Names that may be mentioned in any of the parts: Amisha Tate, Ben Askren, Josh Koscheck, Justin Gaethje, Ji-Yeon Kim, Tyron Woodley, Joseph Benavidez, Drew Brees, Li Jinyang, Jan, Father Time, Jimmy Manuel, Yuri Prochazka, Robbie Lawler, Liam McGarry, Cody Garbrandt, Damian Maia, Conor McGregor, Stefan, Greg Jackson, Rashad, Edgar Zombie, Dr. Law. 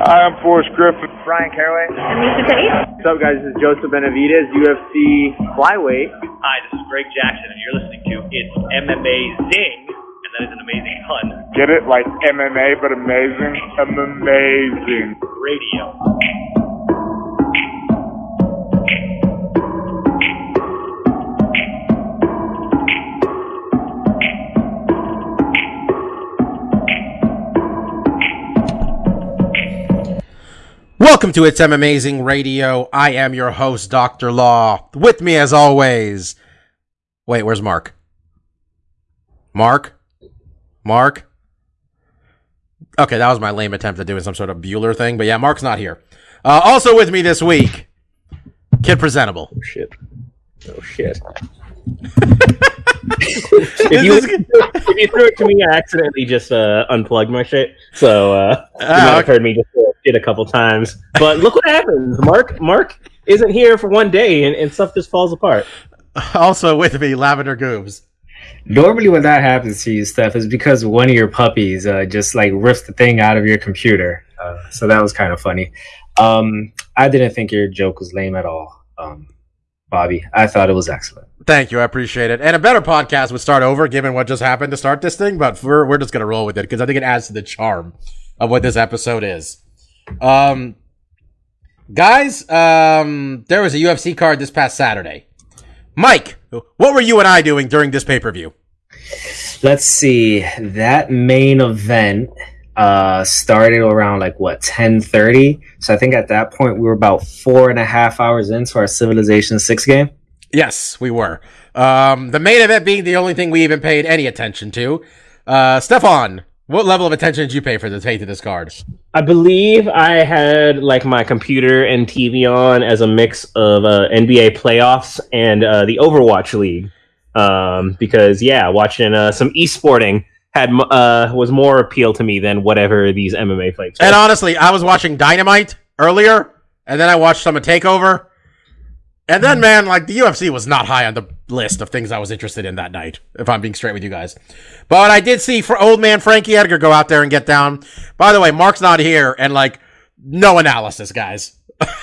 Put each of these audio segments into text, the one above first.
I am Forrest Griffin. Brian Caraway. Amisha Tate. What's up, guys? This is Joseph Benavidez, UFC flyweight. Hi, this is Greg Jackson, and you're listening to It's MMA Zing, and that is an amazing pun. Get it? Like MMA, but amazing? Amazing. Radio. Welcome to It's MMA Radio. I am your host, Dr. Law. With me, as always. Wait, where's Mark? Mark? Mark? Okay, that was my lame attempt at doing some sort of Bueller thing, but yeah, Mark's not here. Also with me this week, Kid Presentable. Oh, shit. Oh, shit. If you threw it to me, I accidentally just unplugged my shit. So you might have heard me just shit a couple times. But look what happens. Mark isn't here for one day, and stuff just falls apart. Also with me, Lavender Goobs. Normally when that happens to you, Steph, is because one of your puppies just like rips the thing out of your computer. So that was kind of funny. I didn't think your joke was lame at all, Bobby. I thought it was excellent. Thank you. I appreciate it. And a better podcast would start over given what just happened to start this thing, but we're just going to roll with it because I think it adds to the charm of what this episode is. Guys, there was a UFC card this past Saturday. Mike, what were you and I doing during this pay-per-view? Let's see. That main event started around 10:30. So I think at that point we were about 4.5 hours into our Civilization 6 game. Yes, we were. The main event being the only thing we even paid any attention to. Stefan, what level of attention did you pay to this card? I believe I had my computer and TV on as a mix of NBA playoffs and the Overwatch League, because watching some esporting was more appeal to me than whatever these MMA fights were. And honestly, I was watching Dynamite earlier, and then I watched some of Takeover. And then, man, the UFC was not high on the list of things I was interested in that night, if I'm being straight with you guys. But I did see old man Frankie Edgar go out there and get down. By the way, Mark's not here, and, no analysis, guys,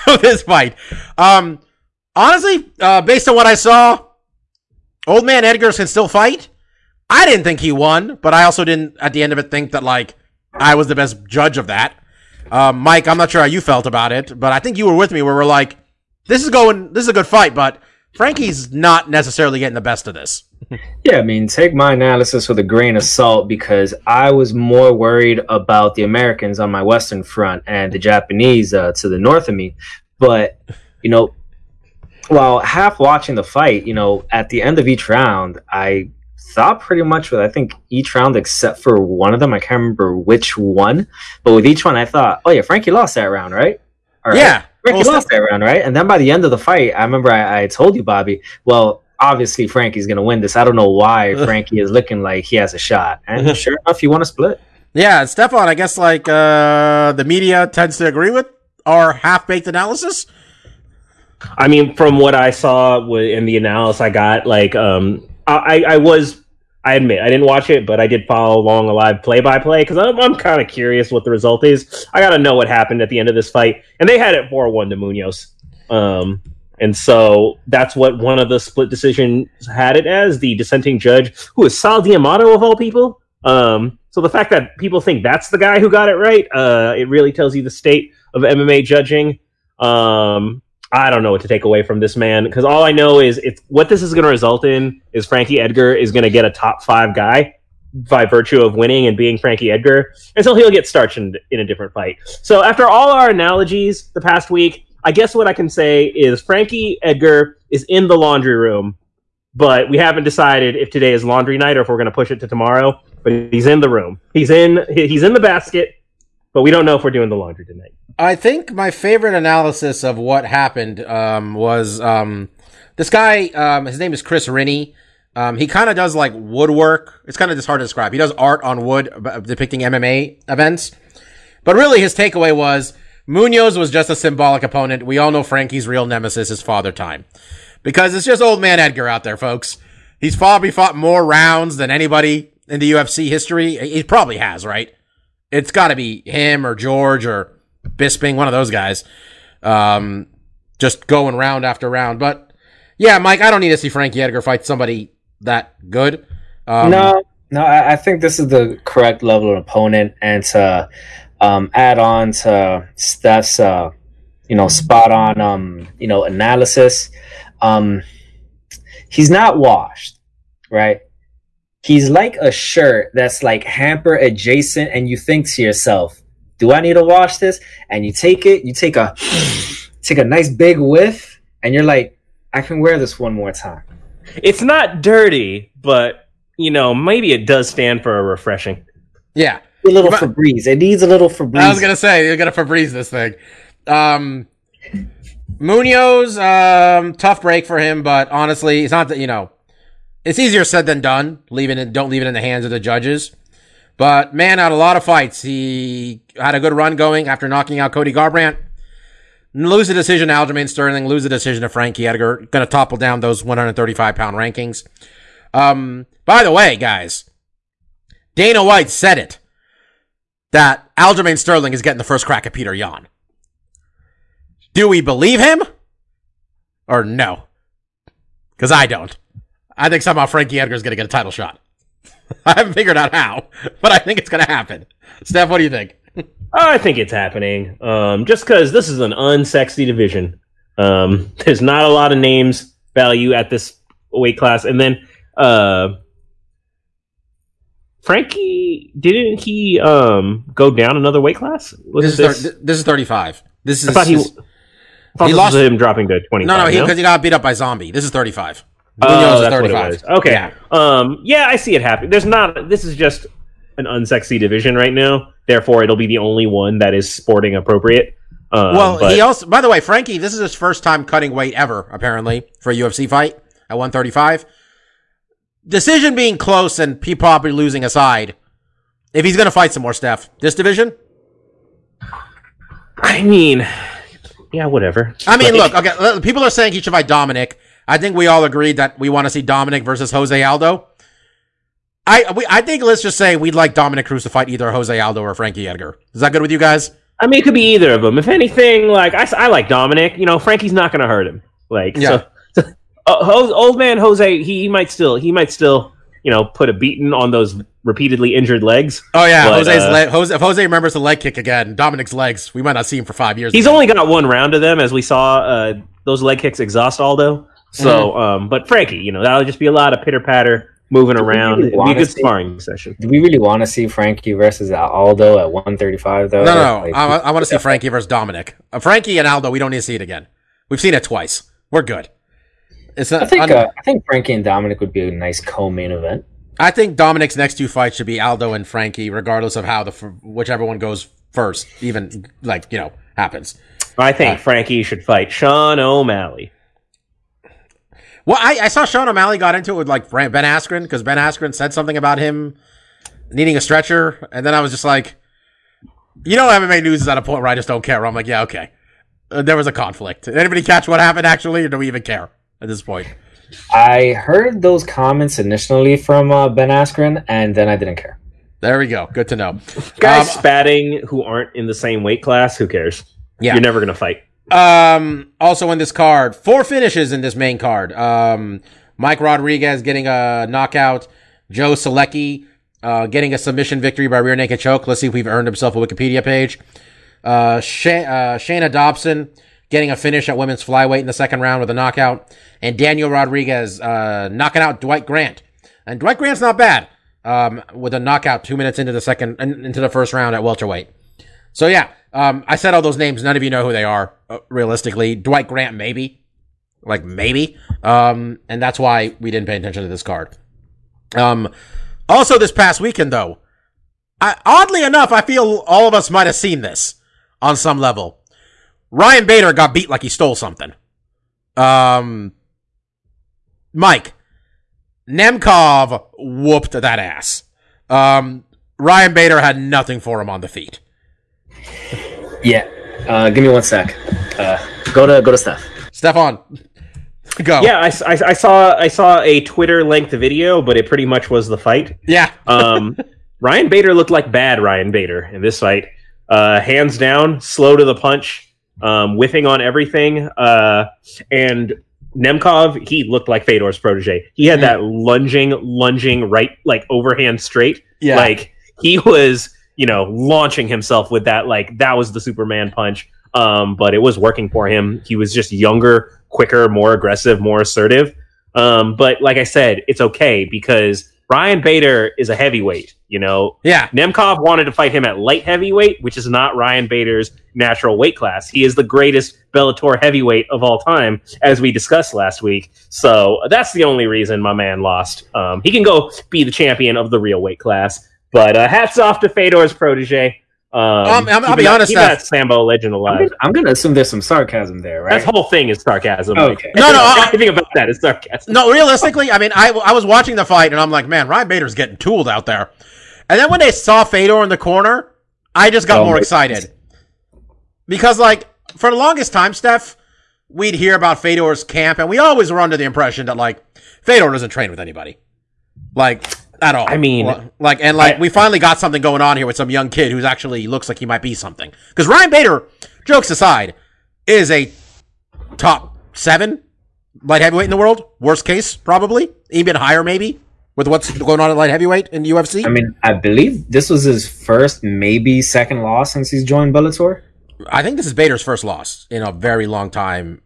of this fight. Honestly, based on what I saw, old man Edgar can still fight. I didn't think he won, but I also didn't, at the end of it, think that, I was the best judge of that. Mike, I'm not sure how you felt about it, but I think you were with me where we're this is a good fight, but Frankie's not necessarily getting the best of this. Yeah, I mean, take my analysis with a grain of salt because I was more worried about the Americans on my Western front and the Japanese to the north of me. But, while half watching the fight, at the end of each round, I thought pretty much with, I think, each round except for one of them. I can't remember which one. But with each one, I thought, oh, yeah, Frankie lost that round, right? All right. Yeah. Frankie lost that round, right? And then by the end of the fight, I remember I told you, Bobby, well, obviously Frankie's going to win this. I don't know why Frankie is looking like he has a shot. And sure enough, you want to split. Yeah, Stefan, I guess the media tends to agree with our half-baked analysis. I mean, from what I saw in the analysis I got, I admit, I didn't watch it, but I did follow along a live play-by-play because I'm kind of curious what the result is. I got to know what happened at the end of this fight. And they had it 4-1 to Munoz. And so that's what one of the split decisions had it as, the dissenting judge, who is Sal D'Amato of all people. So the fact that people think that's the guy who got it right, it really tells you the state of MMA judging. I don't know what to take away from this, man, because all I know is what this is going to result in is Frankie Edgar is going to get a top 5 guy by virtue of winning and being Frankie Edgar, and so he'll get starched in a different fight. So after all our analogies the past week, I guess what I can say is Frankie Edgar is in the laundry room, but we haven't decided if today is laundry night or if we're going to push it to tomorrow, but he's in the room. He's in the basket. But we don't know if we're doing the laundry tonight. I think my favorite analysis of what happened was this guy, his name is Chris Rinney. He kind of does woodwork. It's kind of just hard to describe. He does art on wood depicting MMA events. But really his takeaway was Munoz was just a symbolic opponent. We all know Frankie's real nemesis is Father Time. Because it's just old man Edgar out there, folks. He's probably fought more rounds than anybody in the UFC history. He probably has, right? It's got to be him or George or Bisping, one of those guys. Just going round after round. But, yeah, Mike, I don't need to see Frankie Edgar fight somebody that good. No, I think this is the correct level of opponent. And to add on to Steph's, spot on, analysis, he's not washed, right? He's like a shirt that's like hamper adjacent, and you think to yourself, do I need to wash this? And you take it, you take a nice big whiff, and you're like, I can wear this one more time. It's not dirty, but maybe it does stand for a refreshing. Yeah. A little Febreze. It needs a little Febreze. I was gonna say, you're gonna Febreze this thing. Munoz, tough break for him, but honestly, it's not that, it's easier said than done. Don't leave it in the hands of the judges. But man, had a lot of fights. He had a good run going after knocking out Cody Garbrandt. Lose the decision to Aljamain Sterling, lose the decision to Frankie Edgar. Going to topple down those 135-pound rankings. By the way, guys, Dana White said it, that Aljamain Sterling is getting the first crack at Peter Yan. Do we believe him? Or no? Because I don't. I think somehow Frankie Edgar's going to get a title shot. I haven't figured out how, but I think it's going to happen. Steph, what do you think? I think it's happening. Just because this is an unsexy division. There's not a lot of names value at this weight class. And then Frankie, didn't he go down another weight class? This is 35. This is... He lost him dropping to 25. No, because he got beat up by Zombie. This is 35. Oh, that's 35. What it was. Okay. Yeah. I see it happening. This is just an unsexy division right now. Therefore, it'll be the only one that is sporting appropriate. He also, by the way, Frankie, this is his first time cutting weight ever, apparently, for a UFC fight at 135. Decision being close and P. Poppy losing aside, if he's going to fight some more, Steph, this division? I mean... Yeah, whatever. I mean, look, okay, people are saying he should fight Dominic. I think we all agreed that we want to see Dominic versus Jose Aldo. I think let's just say we'd like Dominic Cruz to fight either Jose Aldo or Frankie Edgar. Is that good with you guys? I mean, it could be either of them. If anything, like, I like Dominic. Frankie's not going to hurt him. Like, yeah. Old man Jose, he might still, put a beating on those repeatedly injured legs. Oh yeah, but if Jose remembers the leg kick again, Dominic's legs, we might not see him for 5 years. He's only got one round of them, as we saw. Those leg kicks exhaust Aldo. So, but Frankie, that'll just be a lot of pitter patter moving around. It'd be a good sparring session. Do we really want to see Frankie versus Aldo at 135? Though no, I want to see Frankie versus Dominic. Frankie and Aldo, we don't need to see it again. We've seen it twice. We're good. I think Frankie and Dominic would be a nice co-main event. I think Dominic's next two fights should be Aldo and Frankie, regardless of how whichever one goes first, even happens. I think Frankie should fight Sean O'Malley. Well, I saw Sean O'Malley got into it with Ben Askren, because Ben Askren said something about him needing a stretcher, and then I was just like, MMA news is at a point where I just don't care. I'm like, yeah, okay, there was a conflict. Did anybody catch what happened actually, or do we even care at this point? I heard those comments initially from Ben Askren, and then I didn't care. There we go. Good to know. Guys spatting who aren't in the same weight class, who cares? Yeah. You're never going to fight. Also in this card, 4 finishes in this main card. Mike Rodriguez getting a knockout. Joe Selecki getting a submission victory by rear naked choke. Let's see if we've earned himself a Wikipedia page. Shayna Dobson getting a finish at women's flyweight in the second round with a knockout. And Daniel Rodriguez knocking out Dwight Grant. And Dwight Grant's not bad with a knockout 2 minutes into the first round at welterweight. So, yeah, I said all those names. None of you know who they are, realistically. Dwight Grant, maybe. And that's why we didn't pay attention to this card. Also, this past weekend, though, oddly enough, I feel all of us might have seen this on some level. Ryan Bader got beat like he stole something. Mike, Nemkov whooped that ass. Ryan Bader had nothing for him on the feet. Yeah. Give me one sec. Go to Steph. Stefan, go. Yeah, I saw a Twitter-length video, but it pretty much was the fight. Yeah. Ryan Bader looked like bad Ryan Bader in this fight. Hands down, slow to the punch, whiffing on everything. And Nemkov, he looked like Fedor's protege. He had that lunging right, like overhand straight. Yeah. Like he was, you know, launching himself with that. Like that was the Superman punch. But it was working for him. He was just younger, quicker, more aggressive, more assertive. But like I said, it's okay because Ryan Bader is a heavyweight, you know? Yeah. Nemkov wanted to fight him at light heavyweight, which is not Ryan Bader's natural weight class. He is the greatest Bellator heavyweight of all time, as we discussed last week. So that's the only reason my man lost. He can go be the champion of the real weight class. But hats off to Fedor's protege. I'll be honest. He got Sambo legend alive. I'm gonna assume there's some sarcasm there, right? That whole thing is sarcasm. Okay. Everything about that is sarcasm. No, realistically, I mean, I was watching the fight and I'm like, man, Ryan Bader's getting tooled out there. And then when they saw Fedor in the corner, I just got more excited because, like, for the longest time, Steph, we'd hear about Fedor's camp, and we always were under the impression that like Fedor doesn't train with anybody, like. At all. I mean, like, and like, we finally got something going on here with some young kid who's actually looks like he might be something. Because Ryan Bader, jokes aside, is a top 7 light heavyweight in the world. Worst case, probably even higher, maybe with what's going on at light heavyweight in the UFC. I mean, I believe this was his first, maybe second loss since he's joined Bellator. I think this is Bader's first loss in a very long time.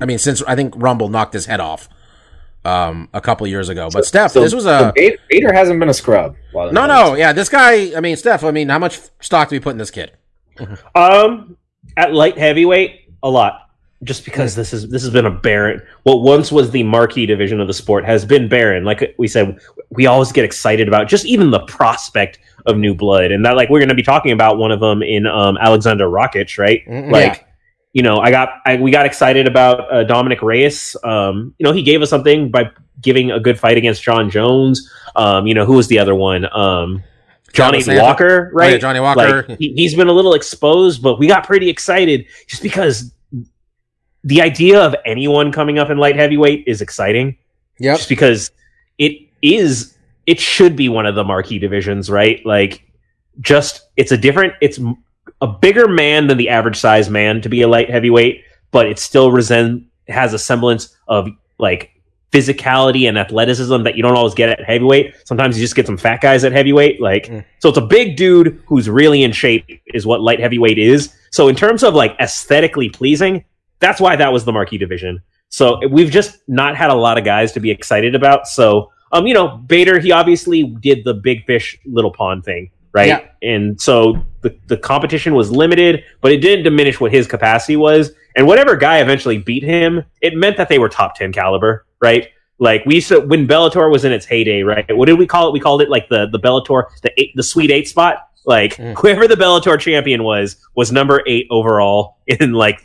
I mean, since I think Rumble knocked his head off. A couple years ago, but Steph, this was a Bader hasn't been a scrub. This guy. I mean, Steph. I mean, how much stock do we put in this kid? At light heavyweight, a lot, just because this has been a barren. What once was the marquee division of the sport has been barren. Like we said, we always get excited about just even the prospect of new blood, and that like we're going to be talking about one of them in Alexander Rakic, right? Mm-hmm. Like. Yeah. You know, we got excited about Dominic Reyes. You know, he gave us something by giving a good fight against John Jones. You know, who was the other one? Johnny Walker, right? Oh, yeah, Johnny Walker. Like, he's been a little exposed, but we got pretty excited just because the idea of anyone coming up in light heavyweight is exciting. Yeah, just because it should be one of the marquee divisions, right? Like, just it's a bigger man than the average size man to be a light heavyweight, but it still has a semblance of like physicality and athleticism that you don't always get at heavyweight. Sometimes you just get some fat guys at heavyweight. Like, so it's a big dude who's really in shape is what light heavyweight is. So in terms of like aesthetically pleasing, that's why that was the marquee division. So we've just not had a lot of guys to be excited about. So, you know, Bader, he obviously did the big fish, little pond thing. Right. Yeah. And so the competition was limited, but it didn't diminish what his capacity was. And whatever guy eventually beat him, it meant that they were top 10 caliber. Right. Like we said, when Bellator was in its heyday. Right. What did we call it? We called it like the Bellator, the Sweet 8 spot. Like whoever the Bellator champion was number 8 overall in like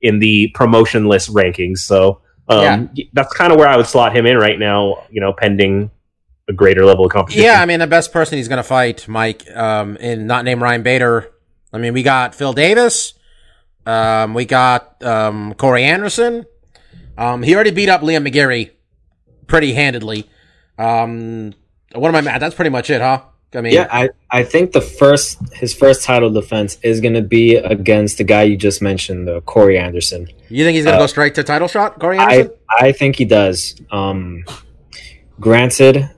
in the promotion list rankings. So that's kind of where I would slot him in right now, you know, pending a greater level of competition. Yeah, I mean, the best person he's going to fight, Mike, and not named Ryan Bader. I mean, we got Phil Davis. We got Corey Anderson. He already beat up Liam McGarry pretty handedly. What am I? That's pretty much it, huh? I mean, yeah, I think his first title defense is going to be against the guy you just mentioned, Corey Anderson. You think he's going to go straight to title shot, Corey Anderson? I think he does. Granted.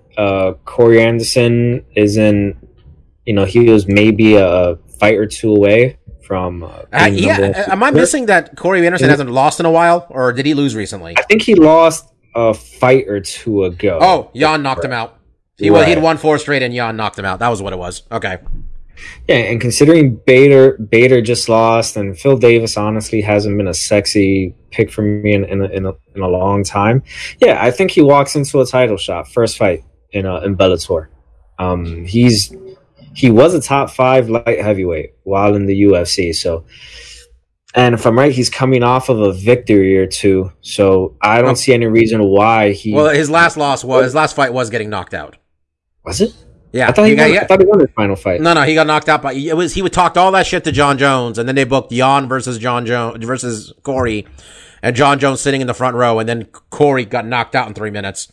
Corey Anderson is in, you know, he was maybe a fight or two away from. Am I missing that Corey Anderson hasn't lost in a while, or did he lose recently? I think he lost a fight or two ago. Oh, Jan knocked him out. He'd won 4 straight, and Jan knocked him out. That was what it was. Okay. Yeah, and considering Bader just lost, and Phil Davis honestly hasn't been a sexy pick for me in a long time. Yeah, I think he walks into a title shot, first fight. In Bellator, he was a top 5 light heavyweight while in the UFC. So, and if I'm right, he's coming off of a victory or two. So I don't see any reason why he. Well, his last fight was getting knocked out. Was it? Yeah, I thought I thought he won his final fight. No, he got knocked out by. He talked all that shit to John Jones, and then they booked Jan versus John Jones versus Corey, and John Jones sitting in the front row, and then Corey got knocked out in 3 minutes.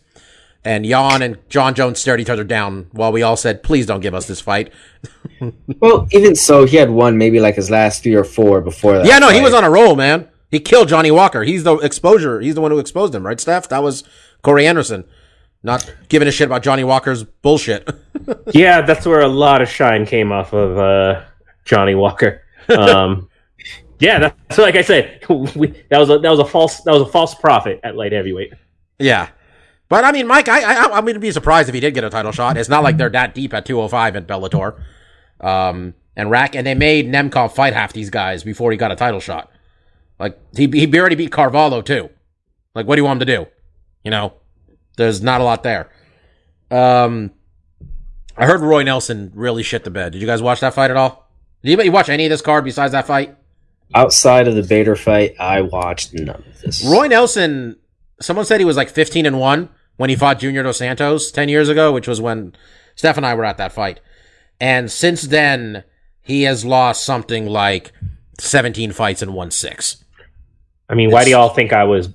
And Jan and John Jones stared each other down while we all said, please don't give us this fight. Well, even so, he had won maybe like his last three or four before that. Yeah, no, fight. He was on a roll, man. He killed Johnny Walker. He's the exposure. He's the one who exposed him, right, Steph? That was Corey Anderson. Not giving a shit about Johnny Walker's bullshit. Yeah, that's where a lot of shine came off of Johnny Walker. Yeah, so like I said, that was a false prophet at light heavyweight. Yeah, but I mean, Mike, I wouldn't be surprised if he did get a title shot. It's not like they're that deep at 205 at Bellator, and they made Nemkov fight half these guys before he got a title shot. Like he already beat Carvalho too. Like, what do you want him to do? You know, there's not a lot there. I heard Roy Nelson really shit the bed. Did you guys watch that fight at all? Did anybody watch any of this card besides that fight? Outside of the Bader fight, I watched none of this. Roy Nelson, someone said he was like 15-1 when he fought Junior Dos Santos 10 years ago, which was when Steph and I were at that fight. And since then, he has lost something like 17 fights and won 6. I mean, why do y'all think I was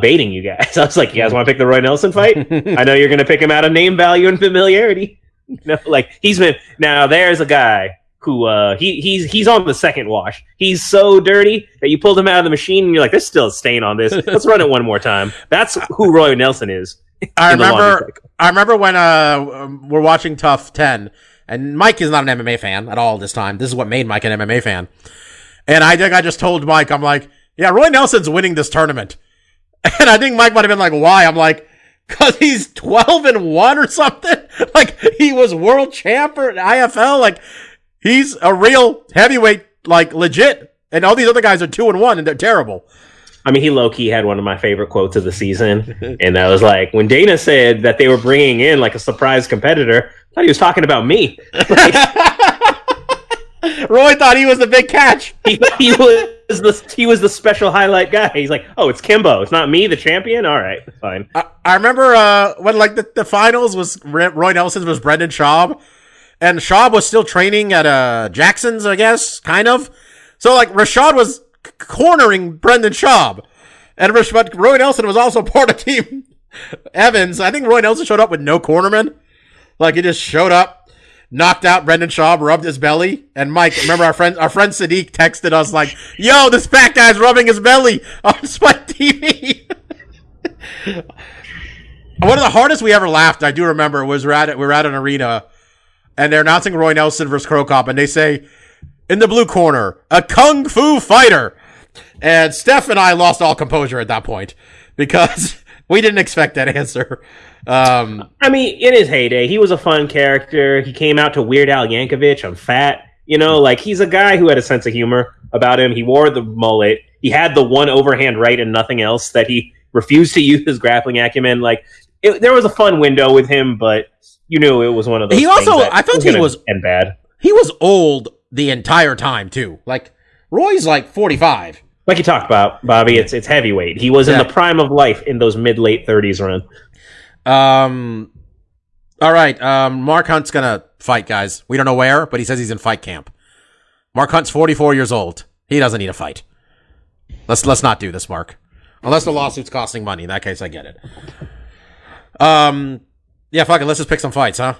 baiting you guys? I was like, you guys want to pick the Roy Nelson fight? I know you're going to pick him out of name value and familiarity. No, like he's been now. There's a guy who he's on the second wash. He's so dirty that you pulled him out of the machine and you're like, there's still a stain on this. Let's run it one more time. That's who Roy Nelson is. I remember when we're watching Tough 10, and Mike is not an MMA fan at all this time. This is what made Mike an MMA fan. And I think I just told Mike, I'm like, yeah, Roy Nelson's winning this tournament. And I think Mike might have been like, why? I'm like, because he's 12-1 or something. Like, he was world champ or IFL. Like, he's a real heavyweight, like, legit. And all these other guys are 2-1, and they're terrible. I mean, he low-key had one of my favorite quotes of the season. And that was like, when Dana said that they were bringing in, like, a surprise competitor, I thought he was talking about me. Roy thought he was the big catch. He was the special highlight guy. He's like, oh, it's Kimbo. It's not me, the champion? All right, fine. I remember when like the finals was Roy Nelson's was Brendan Schaub. And Schaub was still training at Jackson's, I guess, kind of. So like Rashad was cornering Brendan Schaub. And but Roy Nelson was also part of Team Evans. I think Roy Nelson showed up with no cornerman. Like he just showed up. Knocked out Brendan Schaub, rubbed his belly. And Mike, remember our friend Sadiq texted us like, yo, this fat guy's rubbing his belly on Spike TV. One of the hardest we ever laughed, I do remember, was we were at an arena and they're announcing Roy Nelson versus Krokop and they say, in the blue corner, a kung fu fighter. And Steph and I lost all composure at that point because we didn't expect that answer. I mean, in his heyday, he was a fun character. He came out to Weird Al Yankovic. I'm fat. You know, like he's a guy who had a sense of humor about him. He wore the mullet. He had the one overhand right and nothing else that he refused to use his grappling acumen. Like there was a fun window with him, but you knew it was one of those. He also, I felt he was and bad. He was old the entire time too. Like Roy's like 45. Like you talked about, Bobby, it's heavyweight. He was in the prime of life in those mid-late 30s run. All right. Mark Hunt's gonna fight, guys. We don't know where, but he says he's in fight camp. Mark Hunt's 44 years old. He doesn't need a fight. Let's not do this, Mark. Unless the lawsuit's costing money. In that case, I get it. Yeah, fuck it. Let's just pick some fights, huh?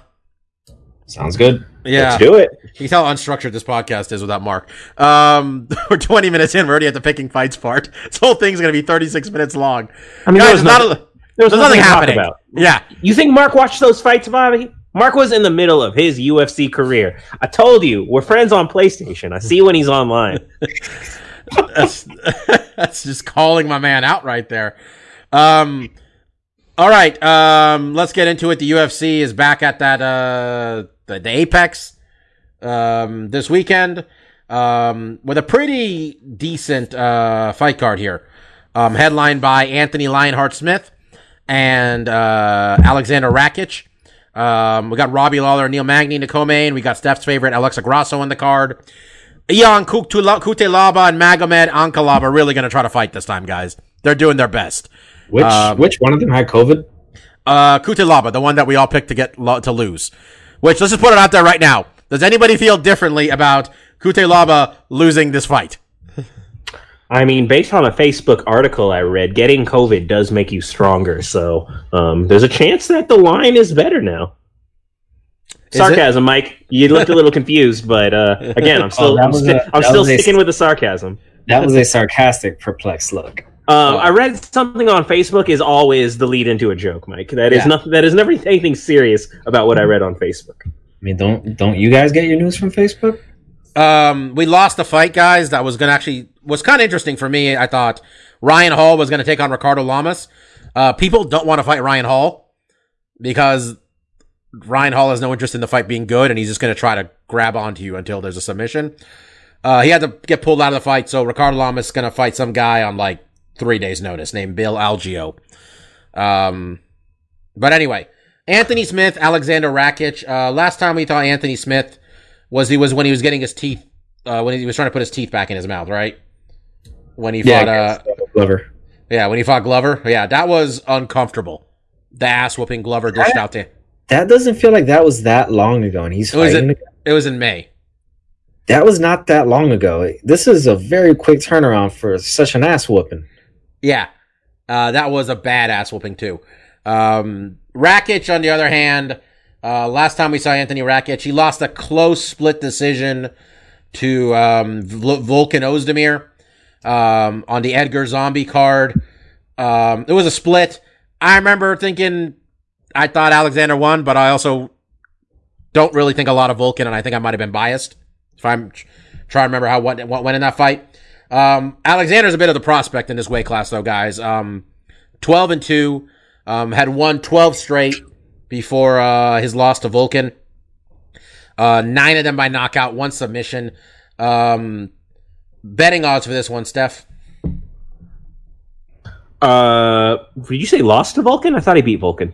Sounds good. Yeah, let's do it. You can tell how unstructured this podcast is without Mark. We're 20 minutes in. We're already at the picking fights part. This whole thing's gonna be 36 minutes long. I mean, guys, there's nothing happening. About. Yeah. You think Mark watched those fights, Bobby? Mark was in the middle of his UFC career. I told you, we're friends on PlayStation. I see when he's online. that's just calling my man out right there. All right. Let's get into it. The UFC is back at that the Apex this weekend with a pretty decent fight card here. Headlined by Anthony Lionheart Smith and Alexander Rakic. We got Robbie Lawler and Neil Magny in the co-main. We got Steph's favorite, Alexa Grasso, on the card. Ian Cuțelaba and Magomed Ankalaev are really going to try to fight this time, guys. They're doing their best. Which one of them had COVID? Cuțelaba, the one that we all picked to lose. Which, let's just put it out there right now. Does anybody feel differently about Cuțelaba losing this fight? I mean, based on a Facebook article I read, getting COVID does make you stronger. So there's a chance that the line is better now. Sarcasm, Mike. You looked a little confused, but again, I'm still sticking with the sarcasm. That was a sarcastic, perplexed look. I read something on Facebook is always the lead into a joke, Mike. That is nothing. That is never anything serious about what I read on Facebook. I mean, don't you guys get your news from Facebook? We lost the fight, guys. That was gonna actually was kind of interesting for me. I thought Ryan Hall was gonna take on Ricardo Lamas. People don't want to fight Ryan Hall because Ryan Hall has no interest in the fight being good, and he's just gonna try to grab onto you until there's a submission. He had to get pulled out of the fight, so Ricardo Lamas is gonna fight some guy on like 3 days' notice named Bill Algeo. But anyway, Anthony Smith, Alexander Rakic. Last time we thought Anthony Smith was when he was getting his teeth, when he was trying to put his teeth back in his mouth, right? When he fought Glover. Yeah, when he fought Glover. Yeah, that was uncomfortable. The ass whooping Glover dished out to him. That doesn't feel like that was that long ago, and it was in May. That was not that long ago. This is a very quick turnaround for such an ass whooping. Yeah, that was a bad ass whooping too. Rakic, on the other hand, last time we saw Anthony Rakic, he lost a close split decision to Volkan Ozdemir on the Edgar Zombie card. It was a split. I remember thinking I thought Alexander won, but I also don't really think a lot of Volkan, and I think I might have been biased if I'm trying to remember what went in that fight. Alexander's a bit of the prospect in this weight class, though, guys. 12-2, had won 12 straight before his loss to Volkan. 9 of them by knockout, 1 submission. Betting odds for this one, Steph? Did you say lost to Volkan? I thought he beat Volkan.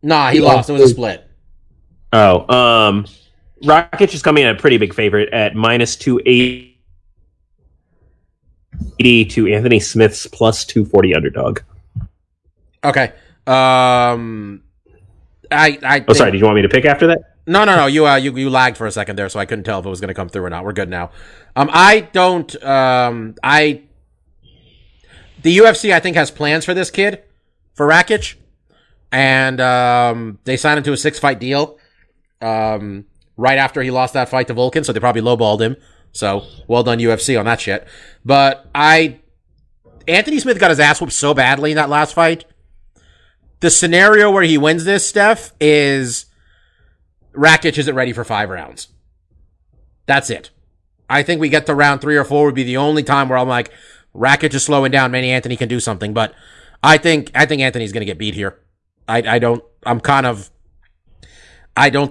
Nah, he lost. It was a split. Oh, Rakic is coming in a pretty big favorite at minus 280. To Anthony Smith's plus 240 underdog. Okay. Sorry. Did you want me to pick after that? No. You lagged for a second there, so I couldn't tell if it was going to come through or not. We're good now. The UFC, I think, has plans for this kid, for Rakic, and they signed him to a 6-fight deal right after he lost that fight to Volkan, so they probably lowballed him. So, well done, UFC, on that shit. But Anthony Smith got his ass whooped so badly in that last fight. The scenario where he wins this, Steph, is Rakic isn't ready for 5 rounds. That's it. I think we get to round 3 or 4 would be the only time where I'm like, Rakic is slowing down. Maybe Anthony can do something. But I think Anthony's going to get beat here. I don't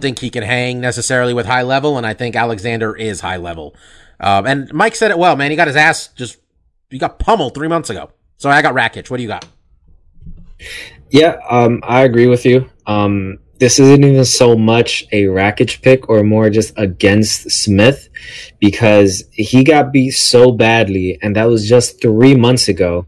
think he can hang necessarily with high level, and I think Alexander is high level. And Mike said it well, man. He got his ass he got pummeled 3 months ago. So I got Rakic. What do you got? Yeah, I agree with you. This isn't even so much a Rakic pick or more just against Smith because he got beat so badly, and that was just 3 months ago.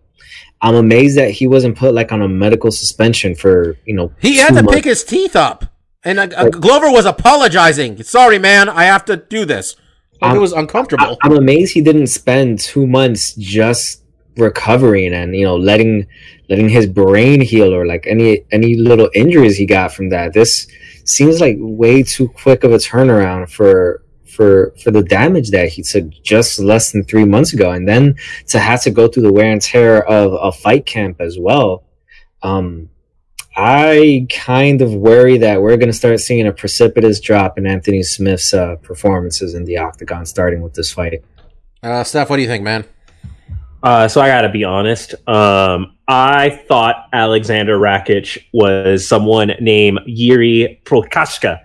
I'm amazed that he wasn't put like on a medical suspension for, he had to pick his teeth up. And Glover was apologizing. Sorry, man, I have to do this. It was uncomfortable. I'm amazed he didn't spend 2 months just recovering and letting his brain heal or like any little injuries he got from that. This seems like way too quick of a turnaround for the damage that he took just less than 3 months ago, and then to have to go through the wear and tear of a fight camp as well. I kind of worry that we're going to start seeing a precipitous drop in Anthony Smith's performances in the octagon, starting with this fight. Steph, what do you think, man? So I got to be honest. I thought Alexander Rakic was someone named Yuri Prochazka.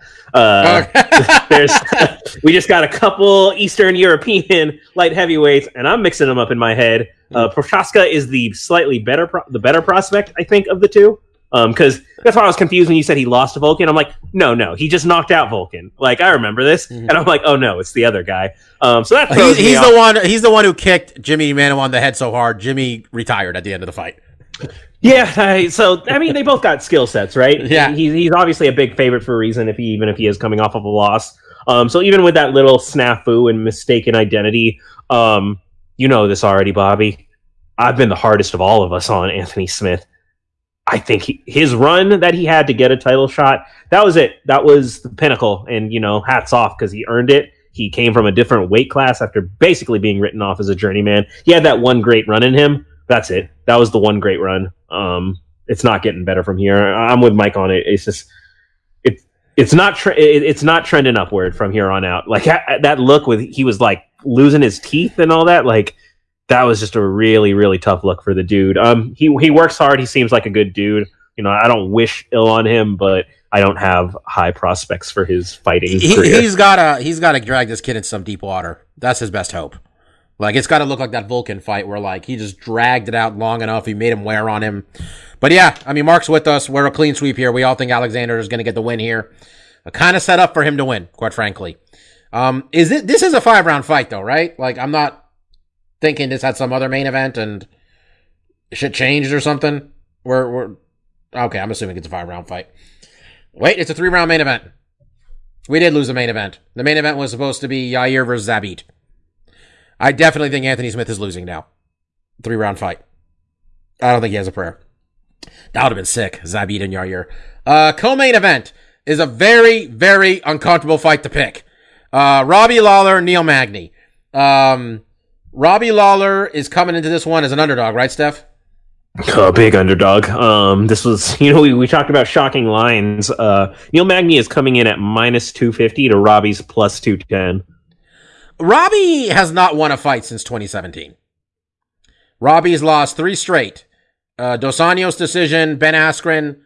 We just got a couple Eastern European light heavyweights, and I'm mixing them up in my head. Prochazka is the slightly better, the better prospect, I think, of the two. Because that's why I was confused when you said he lost to Volkan. I'm like, no, he just knocked out Volkan. Like, I remember this, and I'm like, oh no, it's the other guy. So that throws me off. He's the one who kicked Jimmy Manuel on the head so hard, Jimmy retired at the end of the fight. Yeah, so I mean, they both got skill sets, right? Yeah, he's obviously a big favorite for a reason. Even if he is coming off of a loss, so even with that little snafu and mistaken identity, you know this already, Bobby. I've been the hardest of all of us on Anthony Smith. I think his run that he had to get a title shot, that was it. That was the pinnacle. And, you know, hats off because he earned it. He came from a different weight class after basically being written off as a journeyman. He had that one great run in him. That's it. That was the one great run. It's not getting better from here. I'm with Mike on it. It's just it's not trending upward from here on out. Like that look with he was like losing his teeth and all that. Like that was just a really, really tough look for the dude. He works hard. He seems like a good dude. You know, I don't wish ill on him, but I don't have high prospects for his fighting career. He's got to drag this kid in some deep water. That's his best hope. Like, it's got to look like that Volkan fight where, like, he just dragged it out long enough. He made him wear on him. But, yeah, I mean, Mark's with us. We're a clean sweep here. We all think Alexander is going to get the win here. Kind of set up for him to win, quite frankly. This is a five-round fight, though, right? Like, I'm not thinking this had some other main event and shit changed or something. Okay, I'm assuming it's a five-round fight. Wait, it's a three-round main event. We did lose the main event. The main event was supposed to be Yair versus Zabit. I definitely think Anthony Smith is losing now. 3-round fight. I don't think he has a prayer. That would have been sick. Zabit and Yair. Co-main event is a very, very uncomfortable fight to pick. Robbie Lawler, Neil Magny. Robbie Lawler is coming into this one as an underdog, right, Steph? A big underdog. This was, you know, we talked about shocking lines. Neil Magny is coming in at minus 250 to Robbie's plus 210. Robbie has not won a fight since 2017. Robbie's lost 3 straight. Dos Anjos decision, Ben Askren,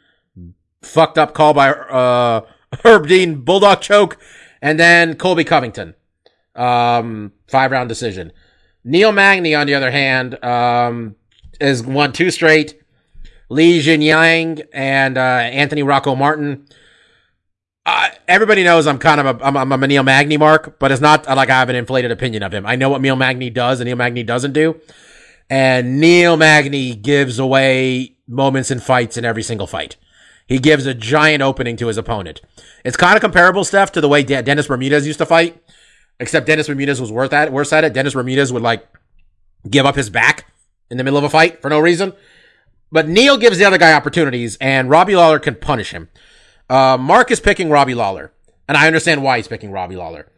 fucked up call by Herb Dean, bulldog choke, and then Colby Covington. 5-round decision. Neil Magny, on the other hand, has won 2 straight. Li Jinyang and Anthony Rocco Martin. Everybody knows I'm a Neil Magny mark, but it's not like I have an inflated opinion of him. I know what Neil Magny does and Neil Magny doesn't do. And Neil Magny gives away moments in fights in every single fight. He gives a giant opening to his opponent. It's kind of comparable, Steph, to the way Dennis Bermudez used to fight, except Dennis Bermudez was worse at it. Dennis Bermudez would like give up his back in the middle of a fight for no reason. But Neil gives the other guy opportunities and Robbie Lawler can punish him. Mark is picking Robbie Lawler, and I understand why he's picking Robbie Lawler.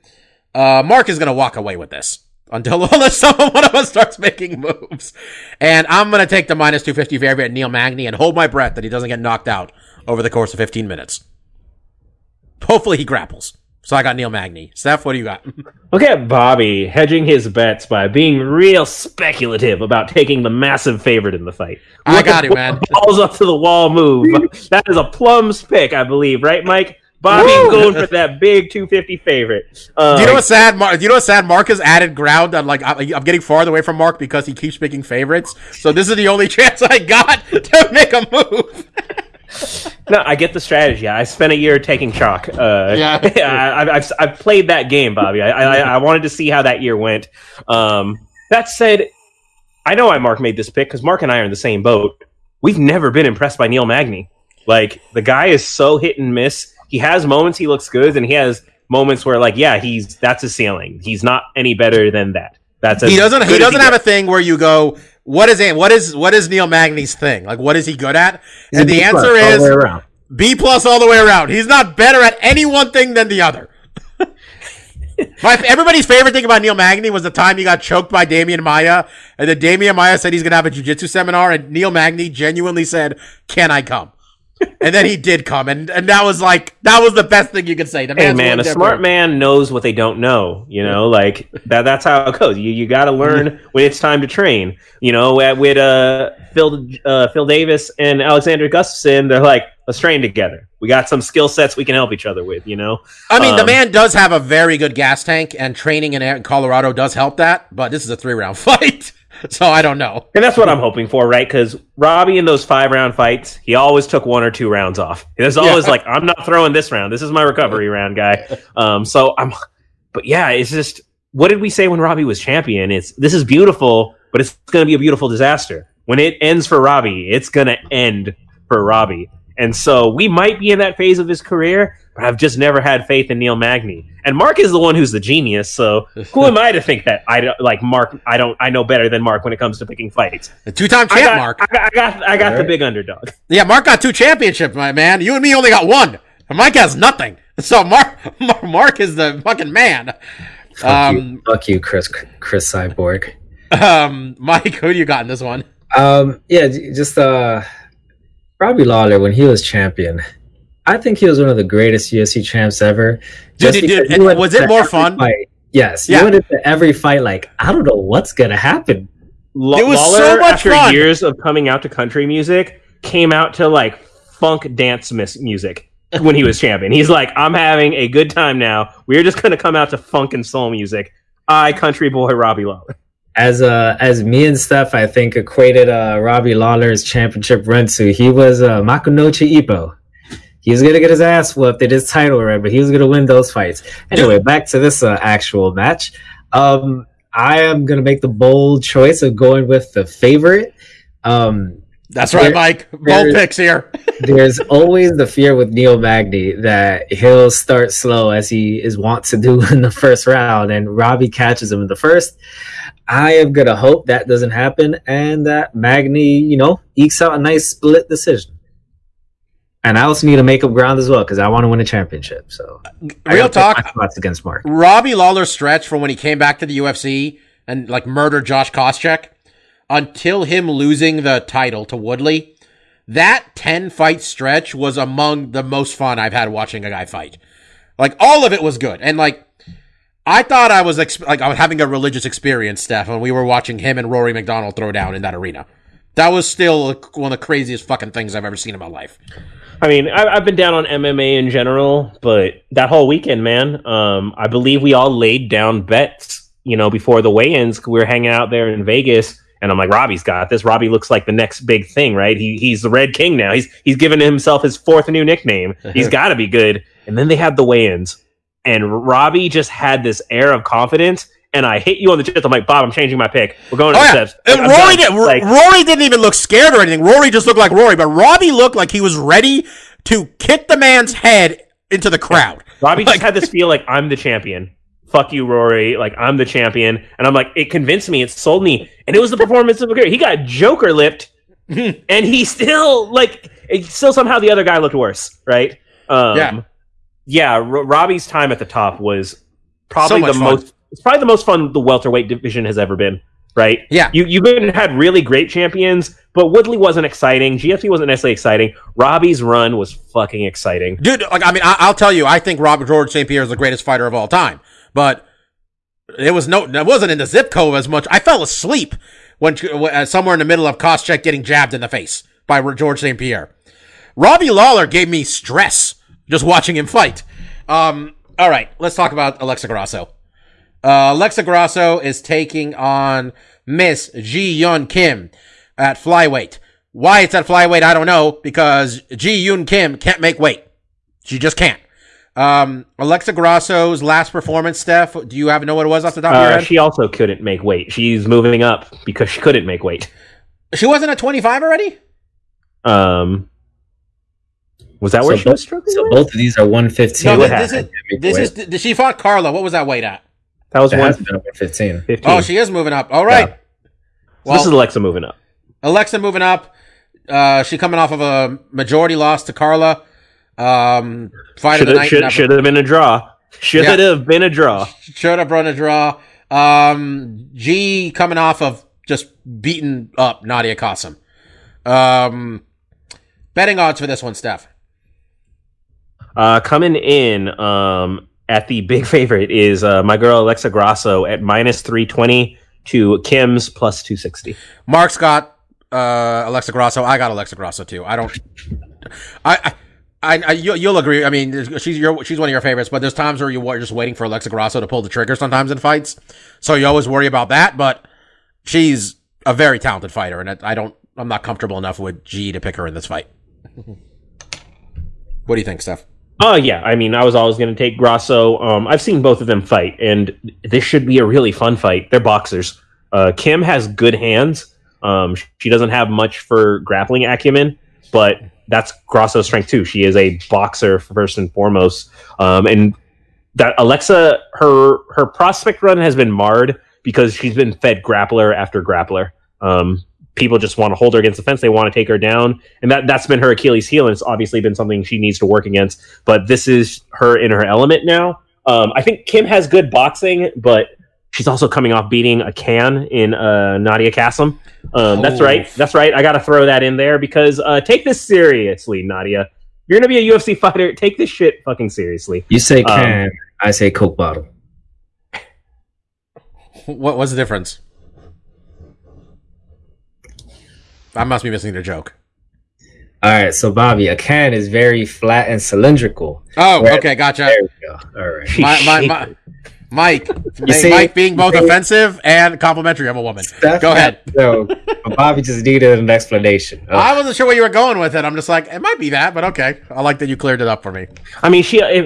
Mark is going to walk away with this unless one of us starts making moves. And I'm going to take the minus 250 favorite at Neil Magny and hold my breath that he doesn't get knocked out over the course of 15 minutes. Hopefully he grapples. So I got Neil Magny. Steph, what do you got? Look at Bobby hedging his bets by being real speculative about taking the massive favorite in the fight. I got it, man. Balls up to the wall move. That is a plums pick, I believe, right, Mike? Bobby going for that big 250 favorite. Do you know what's sad? Do you know what's sad? Mark has added ground on, like, I'm getting farther away from Mark because he keeps picking favorites. So this is the only chance I got to make a move. No, I get the strategy. I spent a year taking chalk. I've played that game, Bobby. I wanted to see how that year went. That said, I know why Mark made this pick because Mark and I are in the same boat. We've never been impressed by Neil Magny. Like, the guy is so hit and miss. He has moments he looks good, and he has moments where, like, yeah, that's his ceiling. He's not any better than that. He doesn't have a thing where you go, What is Neil Magny's thing? Like, what is he good at? And the answer is B plus all the way around. He's not better at any one thing than the other. Everybody's favorite thing about Neil Magny was the time he got choked by Damian Maia, and then Damian Maia said he's going to have a jiu-jitsu seminar, and Neil Magny genuinely said, "Can I come?" And then he did come, and that was the best thing you could say. Hey, man, a smart man knows what they don't know. You know, like that's how it goes. You got to learn when it's time to train. You know, with Phil Davis and Alexander Gustafson, they're like, let's train together. We got some skill sets we can help each other with. You know, I mean, the man does have a very good gas tank, and training in Colorado does help that. But this is a 3-round fight. So I don't know. And that's what I'm hoping for, right? Because Robbie in those 5-round fights, he always took 1 or 2 rounds off. There's always like, I'm not throwing this round. This is my recovery round, guy. But yeah, it's just, what did we say when Robbie was champion? This is beautiful, but it's going to be a beautiful disaster. When it ends for Robbie, it's going to end for Robbie. And so we might be in that phase of his career But I've just never had faith in Neil Magny. And Mark is the one who's the genius, so who am I to think that I don't like Mark? I know better than Mark when it comes to picking fights. A two-time champ, Mark. I got the big underdog. Yeah, Mark got 2 championships, my man. You and me only got 1. And Mike has nothing. So Mark is the fucking man. Fuck you, Chris Cyborg. Mike, who do you got in this one? Robbie Lawler, when he was champion, I think he was one of the greatest UFC champs ever. Dude, was it more fun? Fight. Yes. Yeah. You went into every fight like, I don't know what's going to happen. It was Lawler, so much after fun. Years of coming out to country music, came out to like funk dance music when he was champion. He's like, I'm having a good time now. We're just going to come out to funk and soul music. Country boy Robbie Lawler. As me and Steph, I think, equated Robbie Lawler's championship run to, he was Makunouchi Ippo. He was going to get his ass whooped. They did title run, but he was going to win those fights. Anyway, back to this actual match. I am going to make the bold choice of going with the favorite. That's right, Mike. Bold picks here. There's always the fear with Neil Magny that he'll start slow as he is wont to do in the first round, and Robbie catches him in the first. I am going to hope that doesn't happen and that Magny, ekes out a nice split decision. And I also need to make up ground as well because I want to win a championship. So real talk against Mark. Robbie Lawler's stretch from when he came back to the UFC and like murdered Josh Koscheck until him losing the title to Woodley, that 10-fight stretch was among the most fun I've had watching a guy fight. Like all of it was good, and like I thought I was I was having a religious experience, Steph, when we were watching him and Rory McDonald throw down in that arena. That was still one of the craziest fucking things I've ever seen in my life. I mean, I've been down on MMA in general, but that whole weekend, man, I believe we all laid down bets, before the weigh-ins. We were hanging out there in Vegas, and I'm like, Robbie's got this. Robbie looks like the next big thing, right? He's the Red King now. He's given himself his 4th new nickname. He's got to be good. And then they had the weigh-ins, and Robbie just had this air of confidence. And I hit you on the chest. I'm like, Bob, I'm changing my pick. We're going to the steps. And Rory didn't even look scared or anything. Rory just looked like Rory. But Robbie looked like he was ready to kick the man's head into the crowd. Robbie just had this feel like, I'm the champion. Fuck you, Rory. Like, I'm the champion. And I'm like, it convinced me. It sold me. And it was the performance of a career. He got Joker-lipped. And he still, somehow the other guy looked worse, right? Robbie's time at the top was probably most... It's probably the most fun the welterweight division has ever been, right? Yeah. You've had really great champions, but Woodley wasn't exciting. GFC wasn't necessarily exciting. Robbie's run was fucking exciting. Dude, I'll tell you, I think George St. Pierre is the greatest fighter of all time, but it wasn't in the zip code as much. I fell asleep when somewhere in the middle of Koscheck getting jabbed in the face by George St. Pierre. Robbie Lawler gave me stress just watching him fight. All right, let's talk about Alexa Grasso. Alexa Grasso is taking on Miss Ji-Yeon Kim at flyweight. Why it's at flyweight, I don't know, because Ji-Yeon Kim can't make weight. She just can't. Alexa Grasso's last performance, Steph, do you know what it was off the top of your head? She also couldn't make weight. She's moving up because she couldn't make weight. She wasn't at 25 already? Was that where she was struggling? So both of these are 115. No, she fought Carla. What was that weight at? That was 115. Oh, she is moving up. All right. Yeah. So this is Alexa moving up. She coming off of a majority loss to Carla. Fight of the night. Should have been a draw. Should have run a draw. G coming off of just beating up Nadia Qasim. Betting odds for this one, Steph. Coming in, at the big favorite is my girl Alexa Grasso at -320 to Kim's +260. Mark's got Alexa Grasso. I got Alexa Grasso too. I don't. You'll agree. I mean, she's one of your favorites, but there's times where you're just waiting for Alexa Grasso to pull the trigger sometimes in fights. So you always worry about that. But she's a very talented fighter, and I'm not comfortable enough with G to pick her in this fight. What do you think, Steph? Oh, yeah. I mean, I was always going to take Grasso. I've seen both of them fight, and this should be a really fun fight. They're boxers. Kim has good hands. She doesn't have much for grappling acumen, but that's Grasso's strength too. She is a boxer first and foremost. And that Alexa, her prospect run has been marred because she's been fed grappler after grappler. People just want to hold her against the fence. They want to take her down. And that's been her Achilles heel. And it's obviously been something she needs to work against, but this is her in her element now. I think Kim has good boxing, but she's also coming off beating a can in Nadia Kassim. That's right. That's right. I got to throw that in there because take this seriously, Nadia. You're going to be a UFC fighter. Take this shit fucking seriously. You say can, I say Coke bottle. What's the difference? I must be missing their joke. All right, so Bobby, a can is very flat and cylindrical. Oh, right? Okay, gotcha. There we go. All right, Mike, Mike being both offensive and complimentary of a woman. Go ahead. So Bobby just needed an explanation. I wasn't sure where you were going with it. I'm just like, it might be that, but okay. I like that you cleared it up for me. I mean,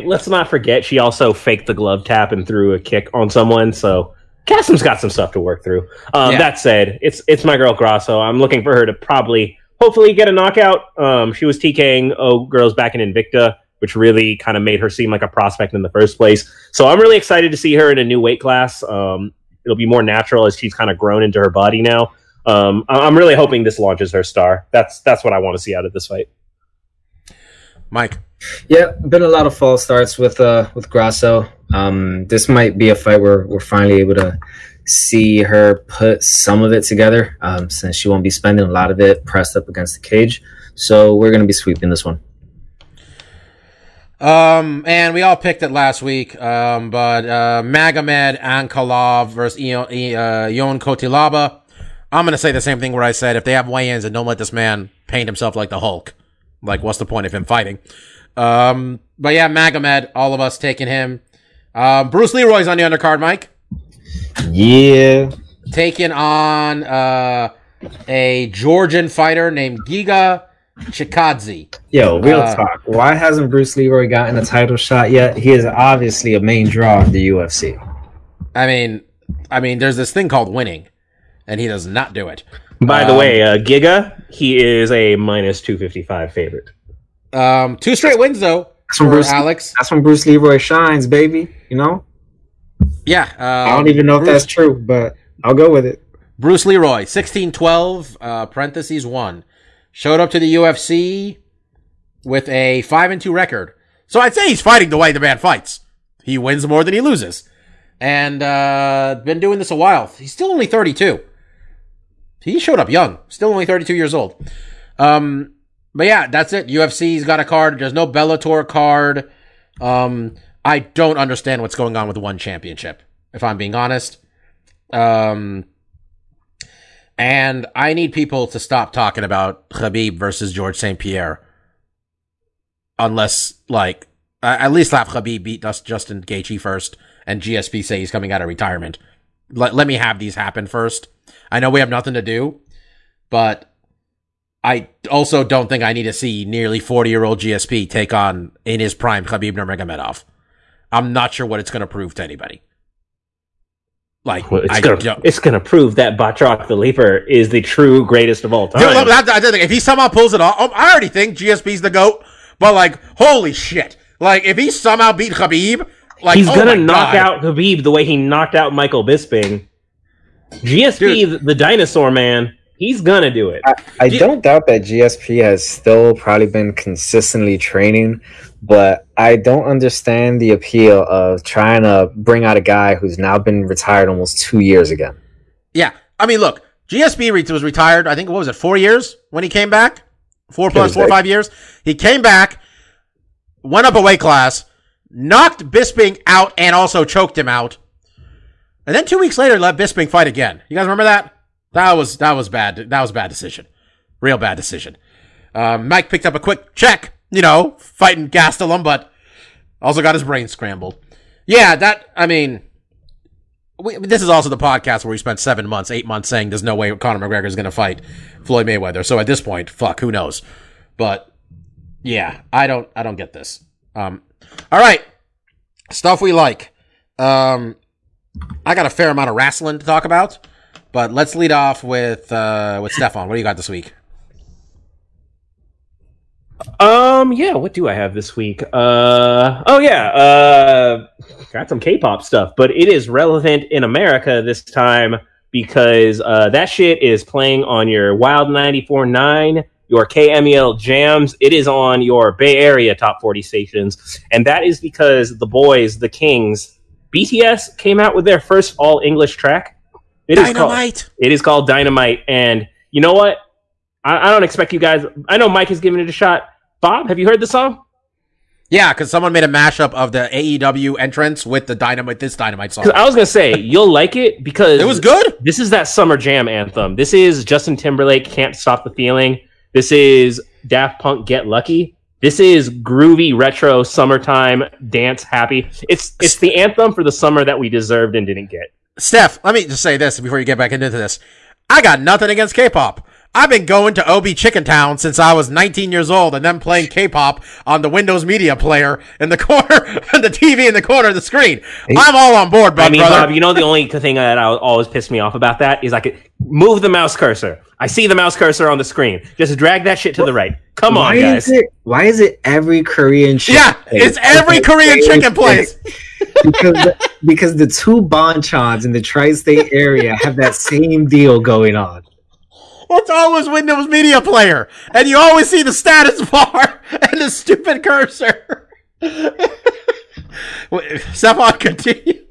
let's not forget she also faked the glove tap and threw a kick on someone. So Kassim's got some stuff to work through. Yeah. That said, it's my girl Grasso. I'm looking for her to hopefully get a knockout. She was TKing girls back in Invicta, which really kind of made her seem like a prospect in the first place. So I'm really excited to see her in a new weight class. It'll be more natural as she's kind of grown into her body now. I'm really hoping this launches her star. That's what I want to see out of this fight. Mike. Yeah, been a lot of false starts with Grasso. This might be a fight where we're finally able to see her put some of it together, since she won't be spending a lot of it pressed up against the cage. So we're going to be sweeping this one. And we all picked it last week, but Magomed Ankalaev versus Jan Cuțelaba. I'm going to say the same thing where I said, if they have weigh-ins, and don't let this man paint himself like the Hulk. Like, what's the point of him fighting? But yeah, Magomed, all of us taking him. Bruce Leroy's on the undercard, Mike. Yeah. Taking on a Georgian fighter named Giga Chikadze. Yo, real talk. Why hasn't Bruce Leroy gotten a title shot yet? He is obviously a main draw of the UFC. I mean, there's this thing called winning, and he does not do it. By the way, Giga, he is a minus 255 favorite. Two straight wins, though, that's when Bruce Leroy shines, baby. You know? Yeah. I don't even know if that's true, but I'll go with it. Bruce Leroy, 16-12, (1). Showed up to the UFC with a 5-2 record. So I'd say he's fighting the way the man fights. He wins more than he loses. And been doing this a while. He's still only 32. He showed up young. Still only 32 years old. But yeah, that's it. UFC's got a card. There's no Bellator card. I don't understand what's going on with one championship, if I'm being honest. And I need people to stop talking about Khabib versus George St. Pierre. Unless, like, at least have Khabib beat us Justin Gaethje first, and GSP say he's coming out of retirement. Let me have these happen first. I know we have nothing to do, but I also don't think I need to see nearly 40-year-old GSP take on, in his prime, Khabib Nurmagomedov. I'm not sure what it's going to prove to anybody. Like, well, it's going to prove that Bachrach the Leaper is the true greatest of all time. Dude, look, if he somehow pulls it off, I already think GSP's the GOAT, but, like, holy shit. Like, if he somehow beat Khabib, like, he's going to knock out Khabib the way he knocked out Michael Bisping. GSP, dude, the dinosaur man, he's gonna do it. I don't doubt that GSP has still probably been consistently training, but I don't understand the appeal of trying to bring out a guy who's now been retired almost 2 years again. Yeah, I mean, look, GSP was retired, I think, what was it, 4 years when he came back? 5 years. He came back, went up a weight class, knocked Bisping out and also choked him out. And then 2 weeks later, let Bisping fight again. You guys remember that? That was bad. That was a bad decision. Real bad decision. Mike picked up a quick check, you know, fighting Gastelum, but also got his brain scrambled. Yeah, this is also the podcast where we spent 8 months saying there's no way Conor McGregor is going to fight Floyd Mayweather. So at this point, fuck, who knows? But yeah, I don't get this. All right. Stuff we like. I got a fair amount of wrestling to talk about, but let's lead off with Stefan. What do you got this week? Yeah, what do I have this week? Got some K-pop stuff, but it is relevant in America this time because that shit is playing on your Wild 94.9, your KMEL jams. It is on your Bay Area top 40 stations, and that is because the boys, the Kings, BTS came out with their first all-English track. It is called Dynamite, and you know what? I don't expect you guys... I know Mike has given it a shot. Bob, have you heard the song? Yeah, because someone made a mashup of the AEW entrance with the Dynamite, this Dynamite song. I was going to say, you'll like it because... It was good! This is that summer jam anthem. This is Justin Timberlake, Can't Stop the Feeling. This is Daft Punk, Get Lucky. This is groovy, retro, summertime, dance, happy. It's the anthem for the summer that we deserved and didn't get. Steph, let me just say this before you get back into this. I got nothing against K-pop. I've been going to OB Chicken Town since I was 19 years old and then playing K-pop on the Windows Media Player in the corner, on the TV in the corner of the screen. I'm all on board, brother. I mean, Bob, you know, the only thing that always pissed me off about that is I could move the mouse cursor. I see the mouse cursor on the screen. Just drag that shit to the right. Come on, guys. Why is it every Korean chicken place? Yeah, it's every Korean chicken place. Because the two bonchons in the tri-state area have that same deal going on. It's always Windows Media Player, and you always see the status bar and the stupid cursor. Stefan, continue.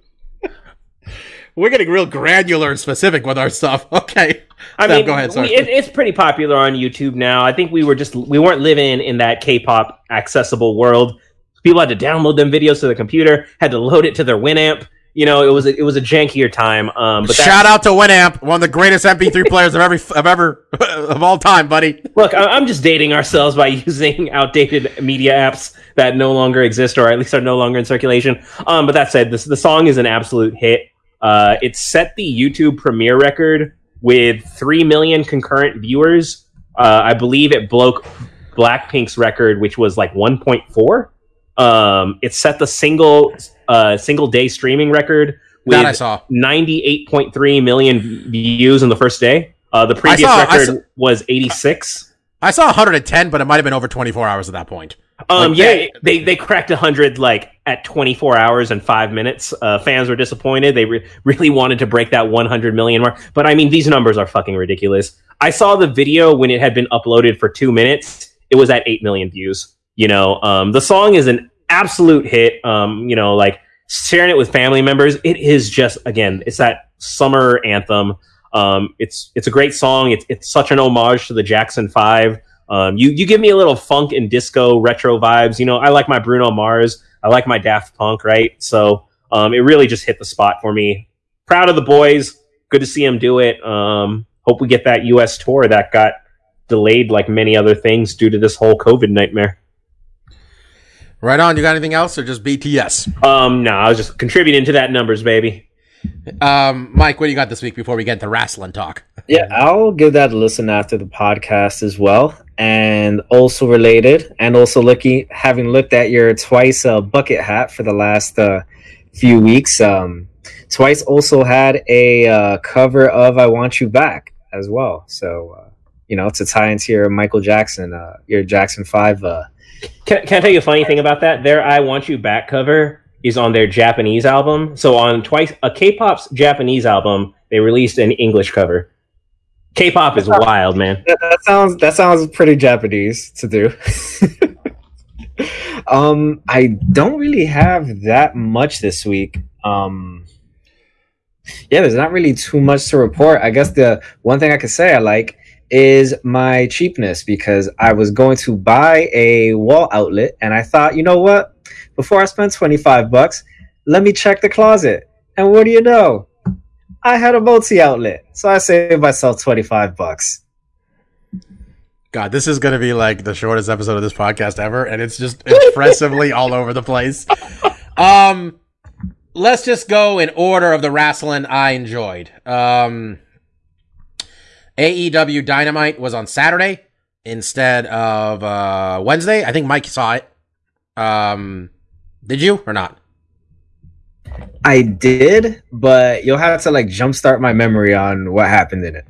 We're getting real granular and specific with our stuff. Okay, Steph, go ahead. Sorry. It's pretty popular on YouTube now. I think we weren't living in that K-pop accessible world. People had to download them videos to their computer, had to load it to their Winamp. You know, it was a jankier time. But shout out to Winamp, one of the greatest MP3 players of all time, buddy. Look, I'm just dating ourselves by using outdated media apps that no longer exist, or at least are no longer in circulation. But that said, the song is an absolute hit. It set the YouTube premiere record with 3 million concurrent viewers. I believe it broke Blackpink's record, which was like 1.4. It set the single day streaming record with 98.3 million views in the first day. The previous record was 86. I saw 110, but it might have been over 24 hours at that point. They cracked 100 like at 24 hours and 5 minutes. Fans were disappointed. They really wanted to break that 100 million mark, but I mean these numbers are fucking ridiculous. I saw the video when it had been uploaded for 2 minutes. It was at 8 million views. You know, the song is an absolute hit. You know, like sharing it with family members, it is just, again, it's that summer anthem. It's a great song. It's such an homage to the Jackson 5. You give me a little funk and disco retro vibes. You know, I like my Bruno Mars, I like my Daft Punk, right? So it really just hit the spot for me. Proud of the boys. Good to see them do it. Hope we get that U.S. tour that got delayed like many other things due to this whole COVID nightmare. Right on. You got anything else or just BTS? No, I was just contributing to that numbers, baby. Mike, what do you got this week before we get to wrestling talk? Yeah, I'll give that a listen after the podcast as well. And also related, and also having looked at your Twice bucket hat for the last few weeks, Twice also had a cover of I Want You Back as well. So, you know, to tie into your Michael Jackson, your Jackson 5 Can I tell you a funny thing about that? Their I Want You Back cover is on their Japanese album. So on Twice, a K-pop's Japanese album, they released an English cover. K-pop is wild, man. That sounds pretty Japanese to do. I don't really have that much this week. Yeah, there's not really too much to report. I guess the one thing I could say I like is my cheapness, because I was going to buy a wall outlet and I thought, you know what, before I spend $25, let me check the closet. And what do you know? I had a multi outlet, so I saved myself $25. God, this is going to be like the shortest episode of this podcast ever, and it's just impressively all over the place. Let's just go in order of the wrestling I enjoyed. AEW Dynamite was on Saturday instead of Wednesday. I think Mike saw it. Did you or not? I did, but you'll have to like jumpstart my memory on what happened in it.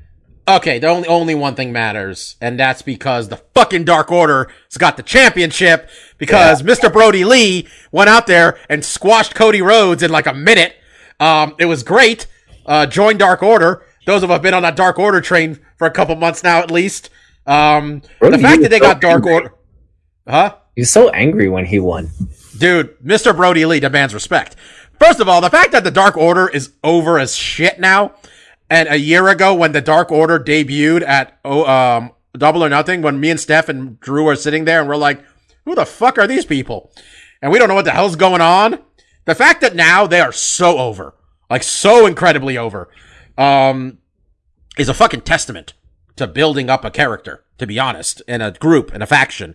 Okay, the only one thing matters, and that's because the fucking Dark Order has got the championship because Mr. Brody Lee went out there and squashed Cody Rhodes in like a minute. It was great. Join Dark Order. Those of us have been on that Dark Order train for a couple months now, at least. The fact that they got Dark Order. Huh? He's so angry when he won. Dude, Mr. Brody Lee demands respect. First of all, the fact that the Dark Order is over as shit now. And a year ago when the Dark Order debuted at Double or Nothing, when me and Steph and Drew are sitting there and we're like, who the fuck are these people? And we don't know what the hell's going on. The fact that now they are so over, like so incredibly over, is a fucking testament to building up a character, to be honest, in a group, in a faction.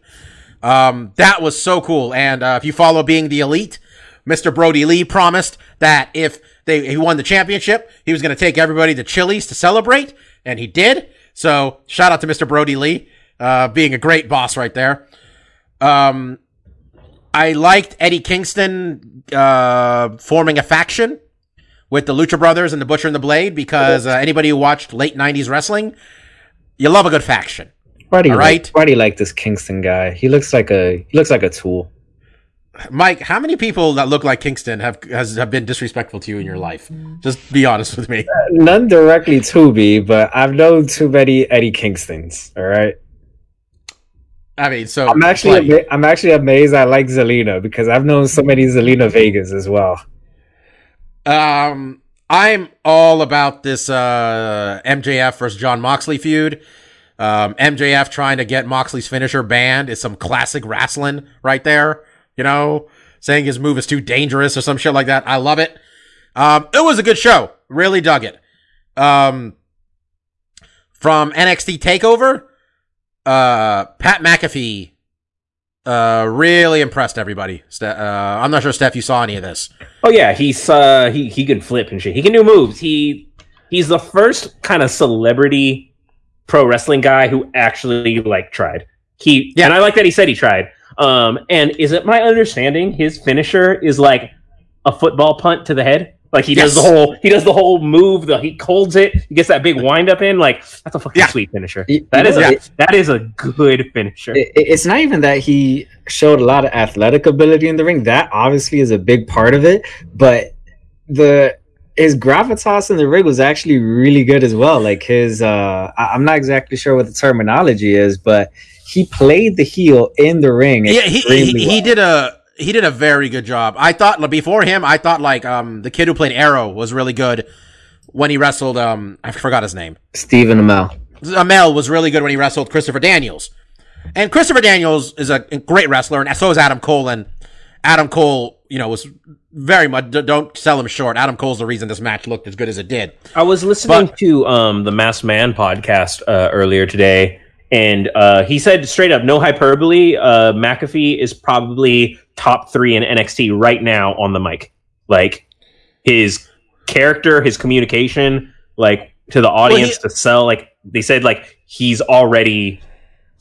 That was so cool. And if you follow Being the Elite, Mr. Brody Lee promised that if he won the championship, he was going to take everybody to Chili's to celebrate, and he did. So shout out to Mr. Brody Lee, being a great boss right there. I liked Eddie Kingston forming a faction with the Lucha Brothers and the Butcher and the Blade, because anybody who watched late 90s wrestling, you love a good faction. Why do you like this Kingston guy? He looks like a tool. Mike, how many people that look like Kingston have been disrespectful to you in your life? Just be honest with me. None directly to me, but I've known too many Eddie Kingstons. All right. I mean, so I'm actually amazed. I like Zelina because I've known so many Zelina Vegas as well. I'm all about this MJF versus Jon Moxley feud. MJF trying to get Moxley's finisher banned is some classic wrestling right there. You know, saying his move is too dangerous or some shit like that. I love it. It was a good show. Really dug it. From NXT TakeOver, Pat McAfee really impressed everybody. I'm not sure, Steph, you saw any of this. Oh, yeah. He's he can flip and shit. He can do moves. He's the first kind of celebrity pro wrestling guy who actually, like, tried. And I like that he said he tried. And is it my understanding his finisher is like a football punt to the head? Like he does the whole move. He holds it. He gets that big wind up in. Like that's a fucking sweet finisher. That is a good finisher. It's not even that he showed a lot of athletic ability in the ring. That obviously is a big part of it. But his gravitas in the ring was actually really good as well. Like his, I'm not exactly sure what the terminology is, but. He played the heel in the ring. Yeah, he did a very good job. I thought before him, the kid who played Arrow was really good when he wrestled. I forgot his name. Stephen Amell. Amell was really good when he wrestled Christopher Daniels, and Christopher Daniels is a great wrestler, and so is Adam Cole. And Adam Cole, you know, was very much don't sell him short. Adam Cole's the reason this match looked as good as it did. I was listening to the Masked Man podcast earlier today. And he said straight up, no hyperbole, McAfee is probably top 3 in NXT right now on the mic. Like, his character, his communication, like, to the audience, to sell, like, they said, like, he's already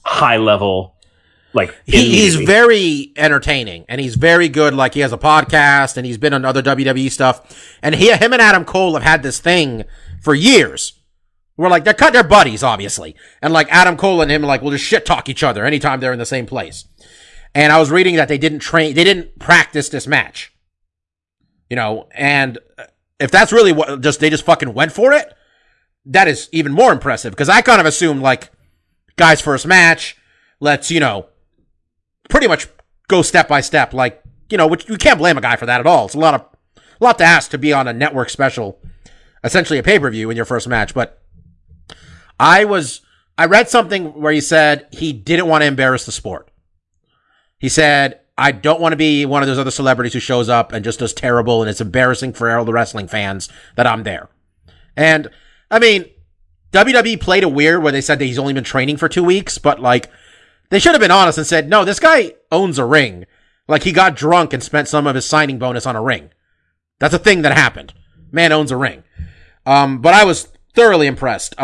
high level. Like, he's very entertaining, and he's very good. Like, he has a podcast, and he's been on other WWE stuff. And him and Adam Cole have had this thing for years. We're like, they're buddies, obviously. And like Adam Cole and him, like, we'll just shit talk each other anytime they're in the same place. And I was reading that they didn't practice this match. You know, and if that's really what they just fucking went for it, that is even more impressive. Cause I kind of assumed like, guys first match, let's, you know, pretty much go step by step. Like, you know, which you can't blame a guy for that at all. It's a lot to ask to be on a network special, essentially a pay-per-view in your first match. But I read something where he said he didn't want to embarrass the sport. He said, I don't want to be one of those other celebrities who shows up and just does terrible, and it's embarrassing for all the wrestling fans that I'm there. And, I mean, WWE played it weird where they said that he's only been training for 2 weeks, but, like, they should have been honest and said, no, this guy owns a ring. Like, he got drunk and spent some of his signing bonus on a ring. That's a thing that happened. Man owns a ring. But I was thoroughly impressed.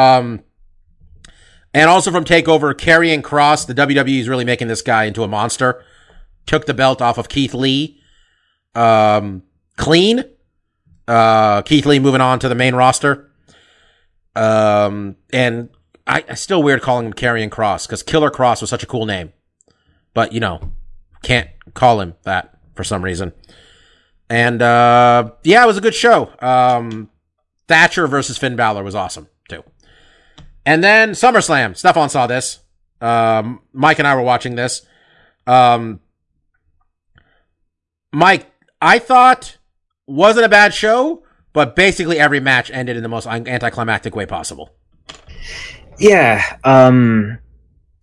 And also from TakeOver, Karrion Kross, the WWE is really making this guy into a monster. Took the belt off of Keith Lee. Clean. Keith Lee moving on to the main roster. And I still weird calling him Karrion Kross because Killer Kross was such a cool name. But, you know, can't call him that for some reason. And, yeah, it was a good show. Thatcher versus Finn Balor was awesome, too. And then SummerSlam. Stefan saw this. Mike and I were watching this. Mike, I thought, wasn't a bad show, but basically every match ended in the most anticlimactic way possible. Yeah,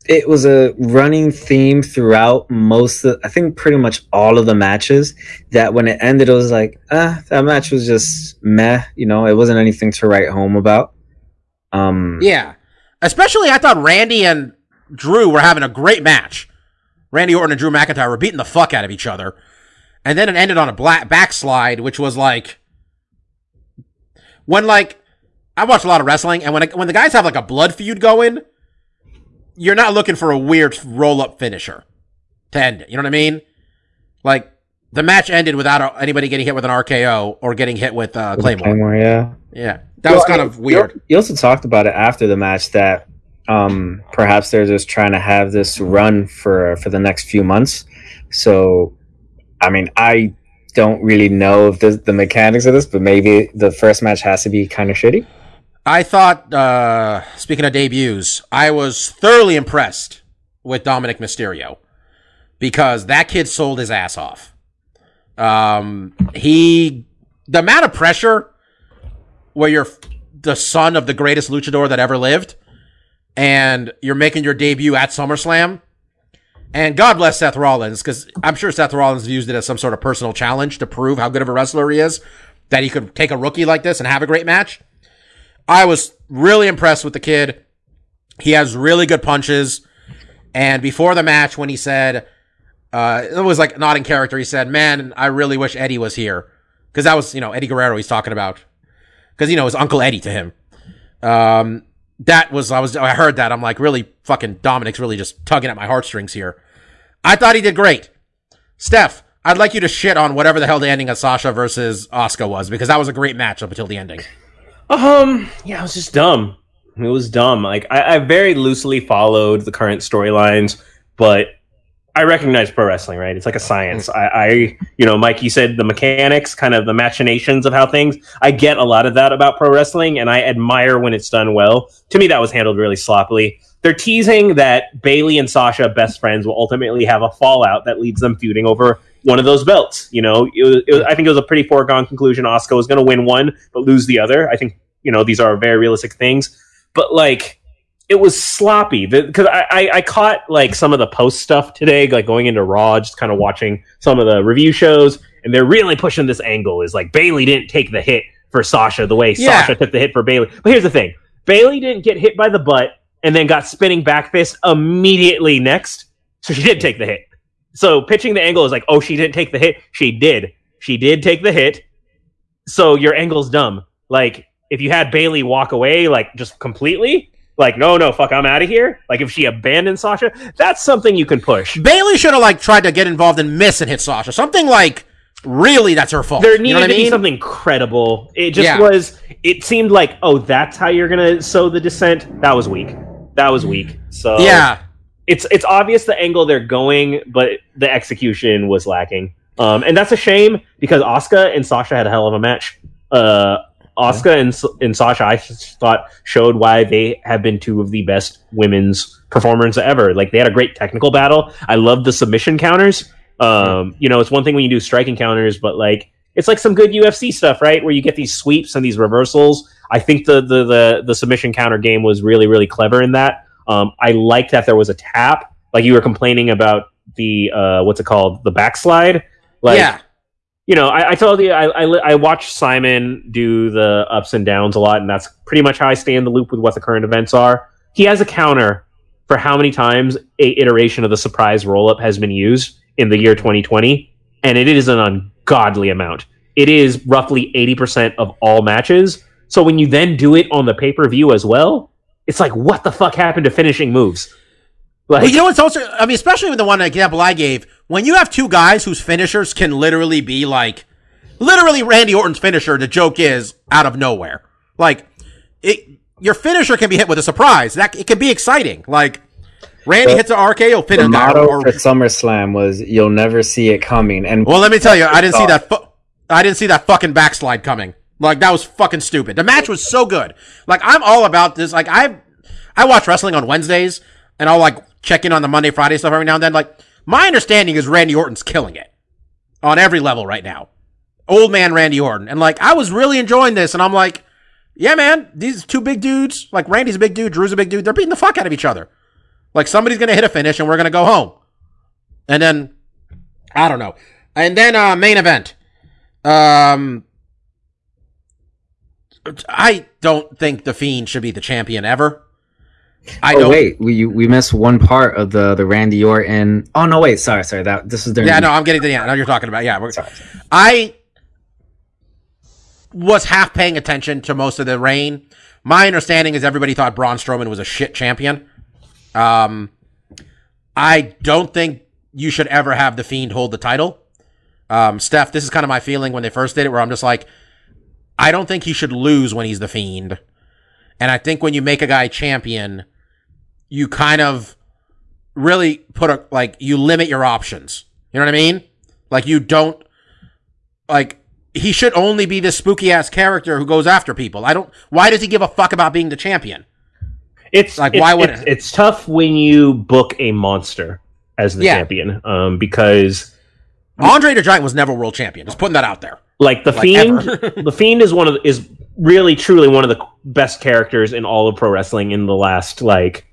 it was a running theme throughout most of, I think pretty much all of the matches, that when it ended, it was like, that match was just meh, you know, it wasn't anything to write home about. Yeah, especially I thought Randy and Drew were having a great match. Randy Orton and Drew McIntyre were beating the fuck out of each other. And then it ended on a backslide, which was like, when like, I watch a lot of wrestling, and when the guys have like a blood feud going, you're not looking for a weird roll-up finisher to end it. You know what I mean? Like, the match ended without anybody getting hit with an RKO or getting hit with Claymore. Claymore, yeah. Yeah, that was kind of weird. You also talked about it after the match that perhaps they're just trying to have this run for the next few months. So, I mean, I don't really know if the mechanics of this, but maybe the first match has to be kind of shitty. I thought, speaking of debuts, I was thoroughly impressed with Dominic Mysterio because that kid sold his ass off. The amount of pressure where you're the son of the greatest luchador that ever lived and you're making your debut at SummerSlam, and God bless Seth Rollins, because I'm sure Seth Rollins views it as some sort of personal challenge to prove how good of a wrestler he is, that he could take a rookie like this and have a great match. I was really impressed with the kid. He has really good punches. And before the match, when he said, it was like not in character, he said, man, I really wish Eddie was here. Because that was, you know, Eddie Guerrero he's talking about. Because, you know, his Uncle Eddie to him. I heard that. I'm like, really fucking Dominic's really just tugging at my heartstrings here. I thought he did great. Steph, I'd like you to shit on whatever the hell the ending of Sasha versus Asuka was, because that was a great match up until the ending. Yeah, it was just dumb. It was dumb. Like, I very loosely followed the current storylines, but I recognize pro wrestling, right? It's like a science. I Mike, you said the mechanics, kind of the machinations of how things, I get a lot of that about pro wrestling, and I admire when it's done well. To me, that was handled really sloppily. They're teasing that Bayley and Sasha, best friends, will ultimately have a fallout that leads them feuding over one of those belts. You know, I think it was a pretty foregone conclusion. Asuka was going to win one, but lose the other. I think, you know, these are very realistic things, but like, it was sloppy because I caught like some of the post stuff today, like going into Raw, just kind of watching some of the review shows, and they're really pushing this angle is like Bayley didn't take the hit for Sasha the way Sasha took the hit for Bayley. But here's the thing. Bayley didn't get hit by the butt and then got spinning back fist immediately next. So she did take the hit. So pitching the angle is like, oh, she didn't take the hit. She did. She did take the hit. So your angle's dumb. Like, if you had Bayley walk away, like, just completely, like, no, fuck, I'm out of here. Like, if she abandoned Sasha, that's something you can push. Bayley should have, like, tried to get involved and miss and hit Sasha. Something like, really, that's her fault. There needed to be something credible. It just was, it seemed like, oh, that's how you're going to sow the dissent. That was weak. So yeah. It's obvious the angle they're going, but the execution was lacking. And that's a shame because Asuka and Sasha had a hell of a match. Asuka and Sasha, I thought, showed why they have been two of the best women's performers ever. Like, they had a great technical battle. I love the submission counters. You know, it's one thing when you do striking counters, but like, it's like some good UFC stuff, right? Where you get these sweeps and these reversals. I think the submission counter game was really, really clever in that. I like that there was a tap. Like, you were complaining about the, the backslide. Like, you know, I told you, I watch Simon do the ups and downs a lot, and that's pretty much how I stay in the loop with what the current events are. He has a counter for how many times a iteration of the surprise roll-up has been used in the year 2020, and it is an ungodly amount. It is roughly 80% of all matches. So when you then do it on the pay-per-view as well, it's like, what the fuck happened to finishing moves? Like, well, you know, it's also, I mean, especially with the one example I gave, when you have two guys whose finishers can literally be like, literally Randy Orton's finisher, the joke is out of nowhere. Like, it your finisher can be hit with a surprise. That it can be exciting. Like Randy hits an RKO finish. The motto for SummerSlam was "You'll never see it coming." And well, let me tell you, I didn't see that fucking backslide coming. Like that was fucking stupid. The match was so good. Like I'm all about this. Like I watch wrestling on Wednesdays, and I'll like check in on the Monday, Friday stuff every now and then. Like my understanding is Randy Orton's killing it on every level right now. Old man Randy Orton. And like I was really enjoying this, and I'm like, yeah, man, these two big dudes, like Randy's a big dude, Drew's a big dude, they're beating the fuck out of each other. Like somebody's gonna hit a finish and we're gonna go home. And then I don't know. And then main event. I don't think The Fiend should be the champion ever. We missed one part of the Randy Orton. Oh no, wait, sorry. This is during. Yeah, no, I'm getting to the end. I know you're talking about. Yeah, sorry. I was half paying attention to most of the reign. My understanding is everybody thought Braun Strowman was a shit champion. I don't think you should ever have The Fiend hold the title. Steph, this is kind of my feeling when they first did it, where I'm just like, I don't think he should lose when he's The Fiend. And I think when you make a guy champion, you kind of really put a, like, you limit your options. You know what I mean? Like, you don't, like, he should only be this spooky-ass character who goes after people. Why does he give a fuck about being the champion? It's tough when you book a monster as the champion, because Andre the Giant was never world champion. Just putting that out there. Like the Fiend, the Fiend is is really truly one of the best characters in all of pro wrestling in the last decade.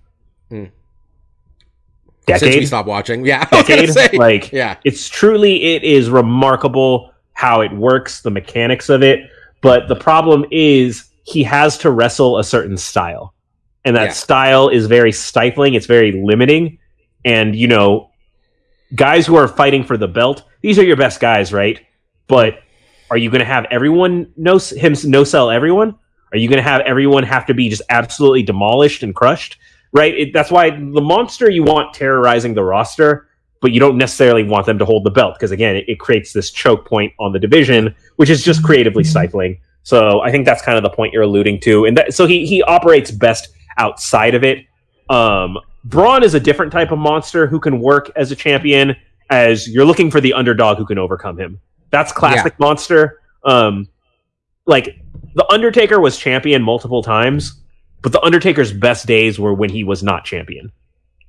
Since we stopped watching, it's truly is remarkable how it works, the mechanics of it. But the problem is he has to wrestle a certain style, and that style is very stifling. It's very limiting, and you know, guys who are fighting for the belt, these are your best guys, right? But are you going to have everyone no-sell everyone? Are you going to have everyone have to be just absolutely demolished and crushed? Right? That's why the monster you want terrorizing the roster, but you don't necessarily want them to hold the belt. Because, again, it creates this choke point on the division, which is just creatively stifling. So I think that's kind of the point you're alluding to. And that, so he operates best outside of it. Braun is a different type of monster who can work as a champion, as you're looking for the underdog who can overcome him. That's classic monster. Like, The Undertaker was champion multiple times, but The Undertaker's best days were when he was not champion.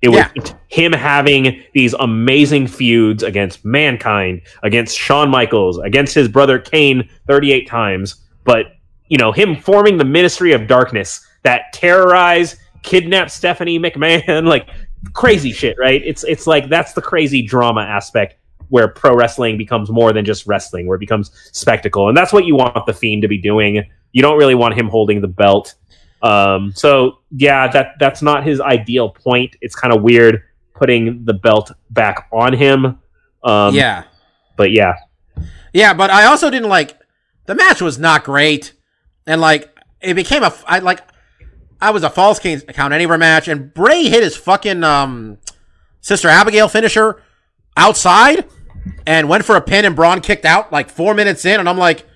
It was him having these amazing feuds against Mankind, against Shawn Michaels, against his brother Kane 38 times. But, you know, him forming the Ministry of Darkness that terrorized, kidnapped Stephanie McMahon, like, crazy shit, right? It's like, that's the crazy drama aspect where pro wrestling becomes more than just wrestling, where it becomes spectacle. And that's what you want The Fiend to be doing. You don't really want him holding the belt. So, yeah, that's not his ideal point. It's kind of weird putting the belt back on him. But, yeah. Yeah, but I also didn't like... The match was not great. And, like, it became a... I was a false count anywhere match, and Bray hit his fucking Sister Abigail finisher outside and went for a pin, and Braun kicked out like 4 minutes in, and I'm like,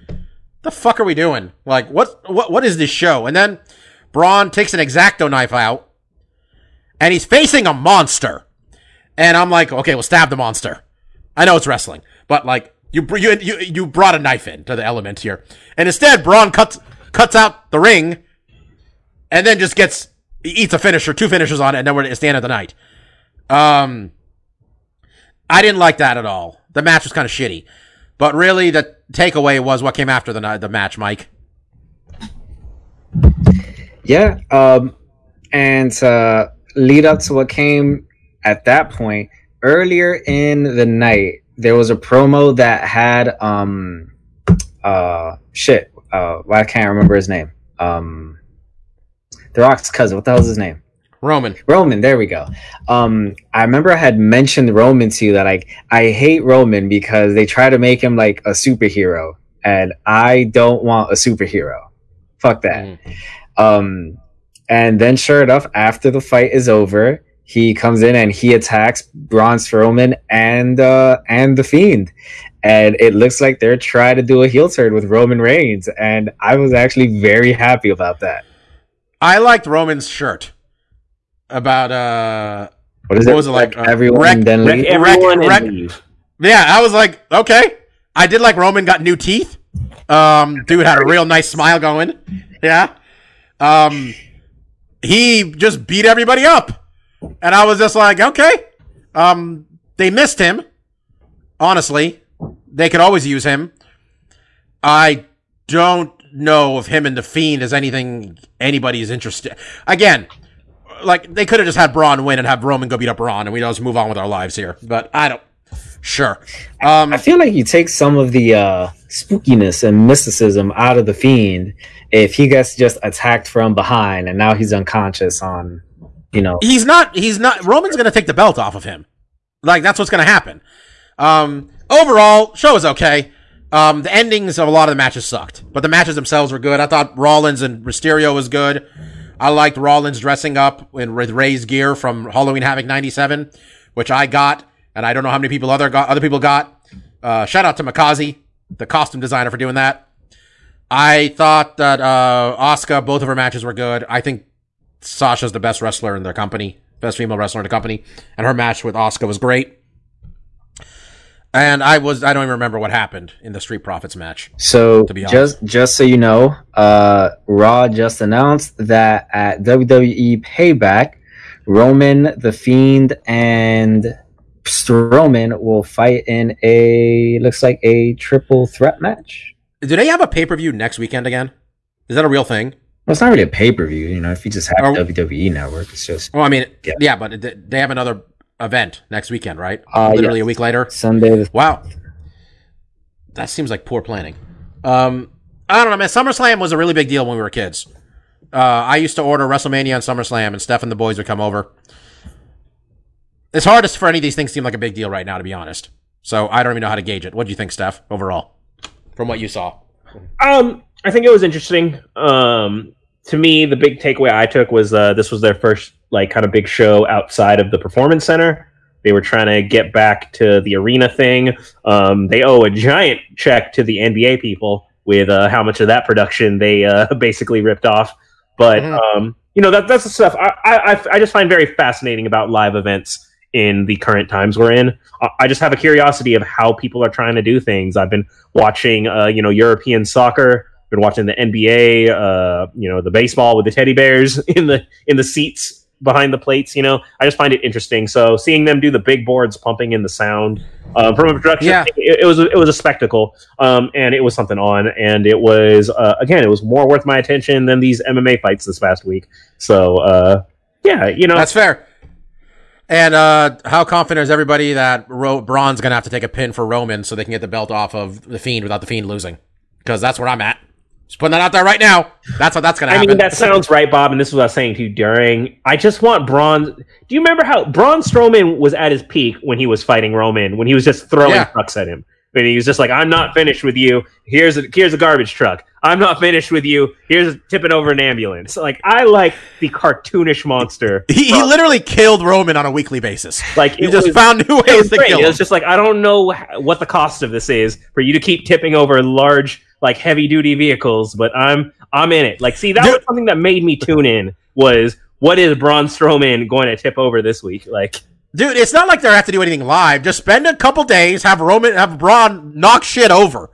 the fuck are we doing? Like, what is this show? And then Braun takes an X-Acto knife out, and he's facing a monster, and I'm like, okay, well, stab the monster. I know it's wrestling, but like, you brought a knife in to the element here, and instead Braun cuts out the ring, and then just eats a finisher, two finishers on it, and then we're at the end of the night. I didn't like that at all. The match was kind of shitty. But really, the takeaway was what came after the match, Mike. Yeah. And to lead up to what came at that point, earlier in the night, there was a promo that had... I can't remember his name. The Rock's cousin. What the hell's his name? Roman, there we go. I remember I had mentioned Roman to you, that I hate Roman because they try to make him like a superhero, and I don't want a superhero. Fuck that. And then sure enough, after the fight is over, he comes in and he attacks Braun Strowman and The Fiend. And it looks like they're trying to do a heel turn with Roman Reigns, and I was actually very happy about that. I liked Roman's shirt about Everyone then leave. Yeah, I was like, okay. I did like Roman got new teeth. Dude had a real nice smile going. Yeah. He just beat everybody up. And I was just like, okay. They missed him. Honestly, they could always use him. I don't know if him and The Fiend is anything anybody is interested. Again, like, they could have just had Braun win and have Roman go beat up Braun, and we just move on with our lives here. But I don't... Sure. I feel like you take some of the spookiness and mysticism out of The Fiend if he gets just attacked from behind and now he's unconscious on, you know... He's not... Roman's going to take the belt off of him. Like, that's what's going to happen. Overall, show is okay. The endings of a lot of the matches sucked, but the matches themselves were good. I thought Rollins and Mysterio was good. I liked Rollins dressing up with Ray's gear from Halloween Havoc 97, which I got, and I don't know how many people other people got. Shout out to Mikazi, the costume designer, for doing that. I thought that Asuka, both of her matches were good. I think Sasha's the best wrestler in their company, best female wrestler in the company, and her match with Asuka was great. And I don't even remember what happened in the Street Profits match. So, to be honest. Just so you know, Raw just announced that at WWE Payback, Roman, The Fiend, and Strowman will fight in a triple threat match. Do they have a pay-per-view next weekend again? Is that a real thing? Well, it's not really a pay-per-view, you know, if you just have WWE Network, it's just... Well, I mean, yeah but they have another event next weekend, right? Literally, yes. A week later, Sunday. Wow, that seems like poor planning. I don't know, man. SummerSlam was a really big deal when we were kids. I used to order WrestleMania on SummerSlam, and Steph and the boys would come over. It's hard for any of these things seem like a big deal right now, to be honest. So I don't even know how to gauge it. What do you think, Steph? Overall, from what you saw, I think it was interesting. To me, the big takeaway I took was this was their first, like, kind of big show outside of the Performance Center. They were trying to get back to the arena thing. They owe a giant check to the NBA people with how much of that production they basically ripped off. But, you know, that's the stuff I just find very fascinating about live events in the current times we're in. I just have a curiosity of how people are trying to do things. I've been watching, you know, European soccer. I've been watching the NBA, you know, the baseball with the teddy bears in the seats behind the plates, you know. I just find it interesting. So seeing them do the big boards pumping in the sound from a production, it was a spectacle, and it was something on, and it was again, it was more worth my attention than these MMA fights this past week. So yeah, you know, that's fair. And how confident is everybody that Braun's gonna have to take a pin for Roman so they can get the belt off of The Fiend without The Fiend losing? Because that's where I'm at. Just putting that out there right now. That's what that's going to happen. I mean, that sounds right, Bob, and this is what I was saying to you during. I just want Braun... Do you remember how Braun Strowman was at his peak when he was fighting Roman, when he was just throwing trucks at him? And he was just like, I'm not finished with you. Here's a garbage truck. I'm not finished with you. Here's tipping over an ambulance. Like, I like the cartoonish monster. He literally killed Roman on a weekly basis. Like, he just found new ways to kill him. It was just like, I don't know what the cost of this is for you to keep tipping over large... like heavy duty vehicles, but I'm in it. Like, see, that was something that made me tune in, was what is Braun Strowman going to tip over this week? Like, dude, it's not like they have to do anything live. Just spend a couple days, have Braun knock shit over.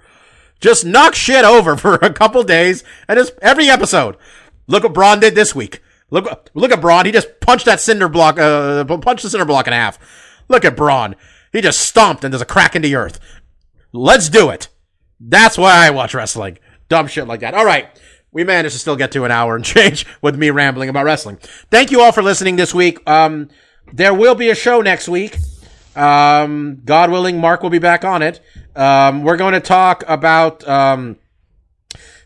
Just knock shit over for a couple days, and just every episode. Look what Braun did this week. Look at Braun. He just punched that cinder block, punched the cinder block in half. Look at Braun. He just stomped and there's a crack in the earth. Let's do it. That's why I watch wrestling. Dumb shit like that. All right. We managed to still get to an hour and change with me rambling about wrestling. Thank you all for listening this week. There will be a show next week. God willing, Mark will be back on it. We're going to talk about...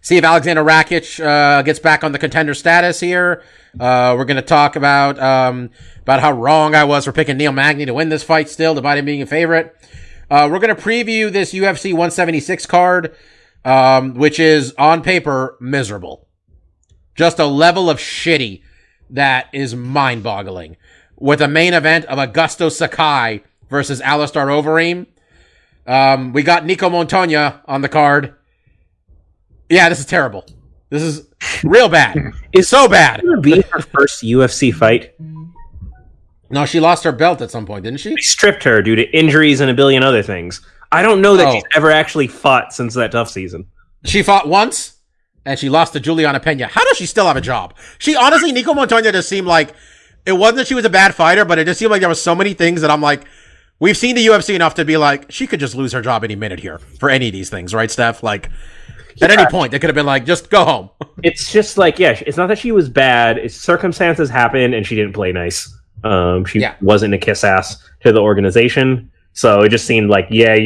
see if Alexander Rakic gets back on the contender status here. We're going to talk about how wrong I was for picking Neil Magny to win this fight still, despite him being a favorite. We're going to preview this UFC 176 card, which is, on paper, miserable. Just a level of shitty that is mind-boggling. With a main event of Augusto Sakai versus Alistair Overeem. We got Nico Montoya on the card. Yeah, this is terrible. This is real bad. It's so bad. Is it be her first UFC fight? No, she lost her belt at some point, didn't she? They stripped her due to injuries and a billion other things. I don't know that she's ever actually fought since that tough season. She fought once, and she lost to Juliana Pena. How does she still have a job? She honestly, Nico Montoya just seemed like, it wasn't that she was a bad fighter, but it just seemed like there was so many things that I'm like, we've seen the UFC enough to be like, she could just lose her job any minute here for any of these things, right, Steph? Like, at any point, they could have been like, just go home. It's just like, yeah, it's not that she was bad. It's circumstances happened, and she didn't play nice. She wasn't a kiss ass to the organization. So it just seemed like, yeah,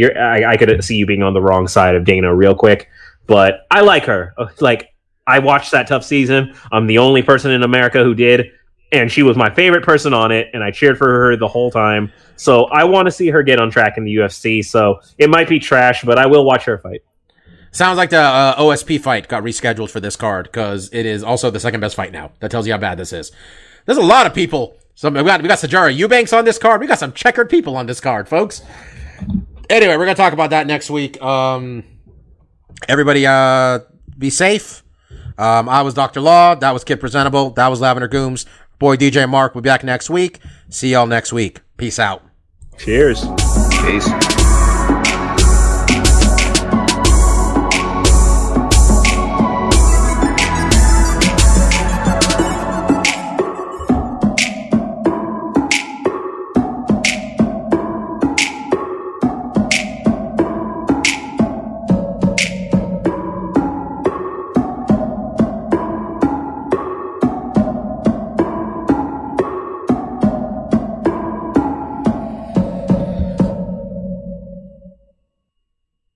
I could see you being on the wrong side of Dana real quick. But I like her. Like, I watched that tough season. I'm the only person in America who did. And she was my favorite person on it. And I cheered for her the whole time. So I want to see her get on track in the UFC. So it might be trash, but I will watch her fight. Sounds like the OSP fight got rescheduled for this card because it is also the second best fight now. That tells you how bad this is. There's a lot of people. We got Sajara Eubanks on this card. We got some checkered people on this card, folks. Anyway, we're going to talk about that next week. Everybody be safe. I was Dr. Law. That was Kid Presentable. That was Lavender Gooms. Boy DJ Mark will be back next week. See y'all next week. Peace out. Cheers. Peace.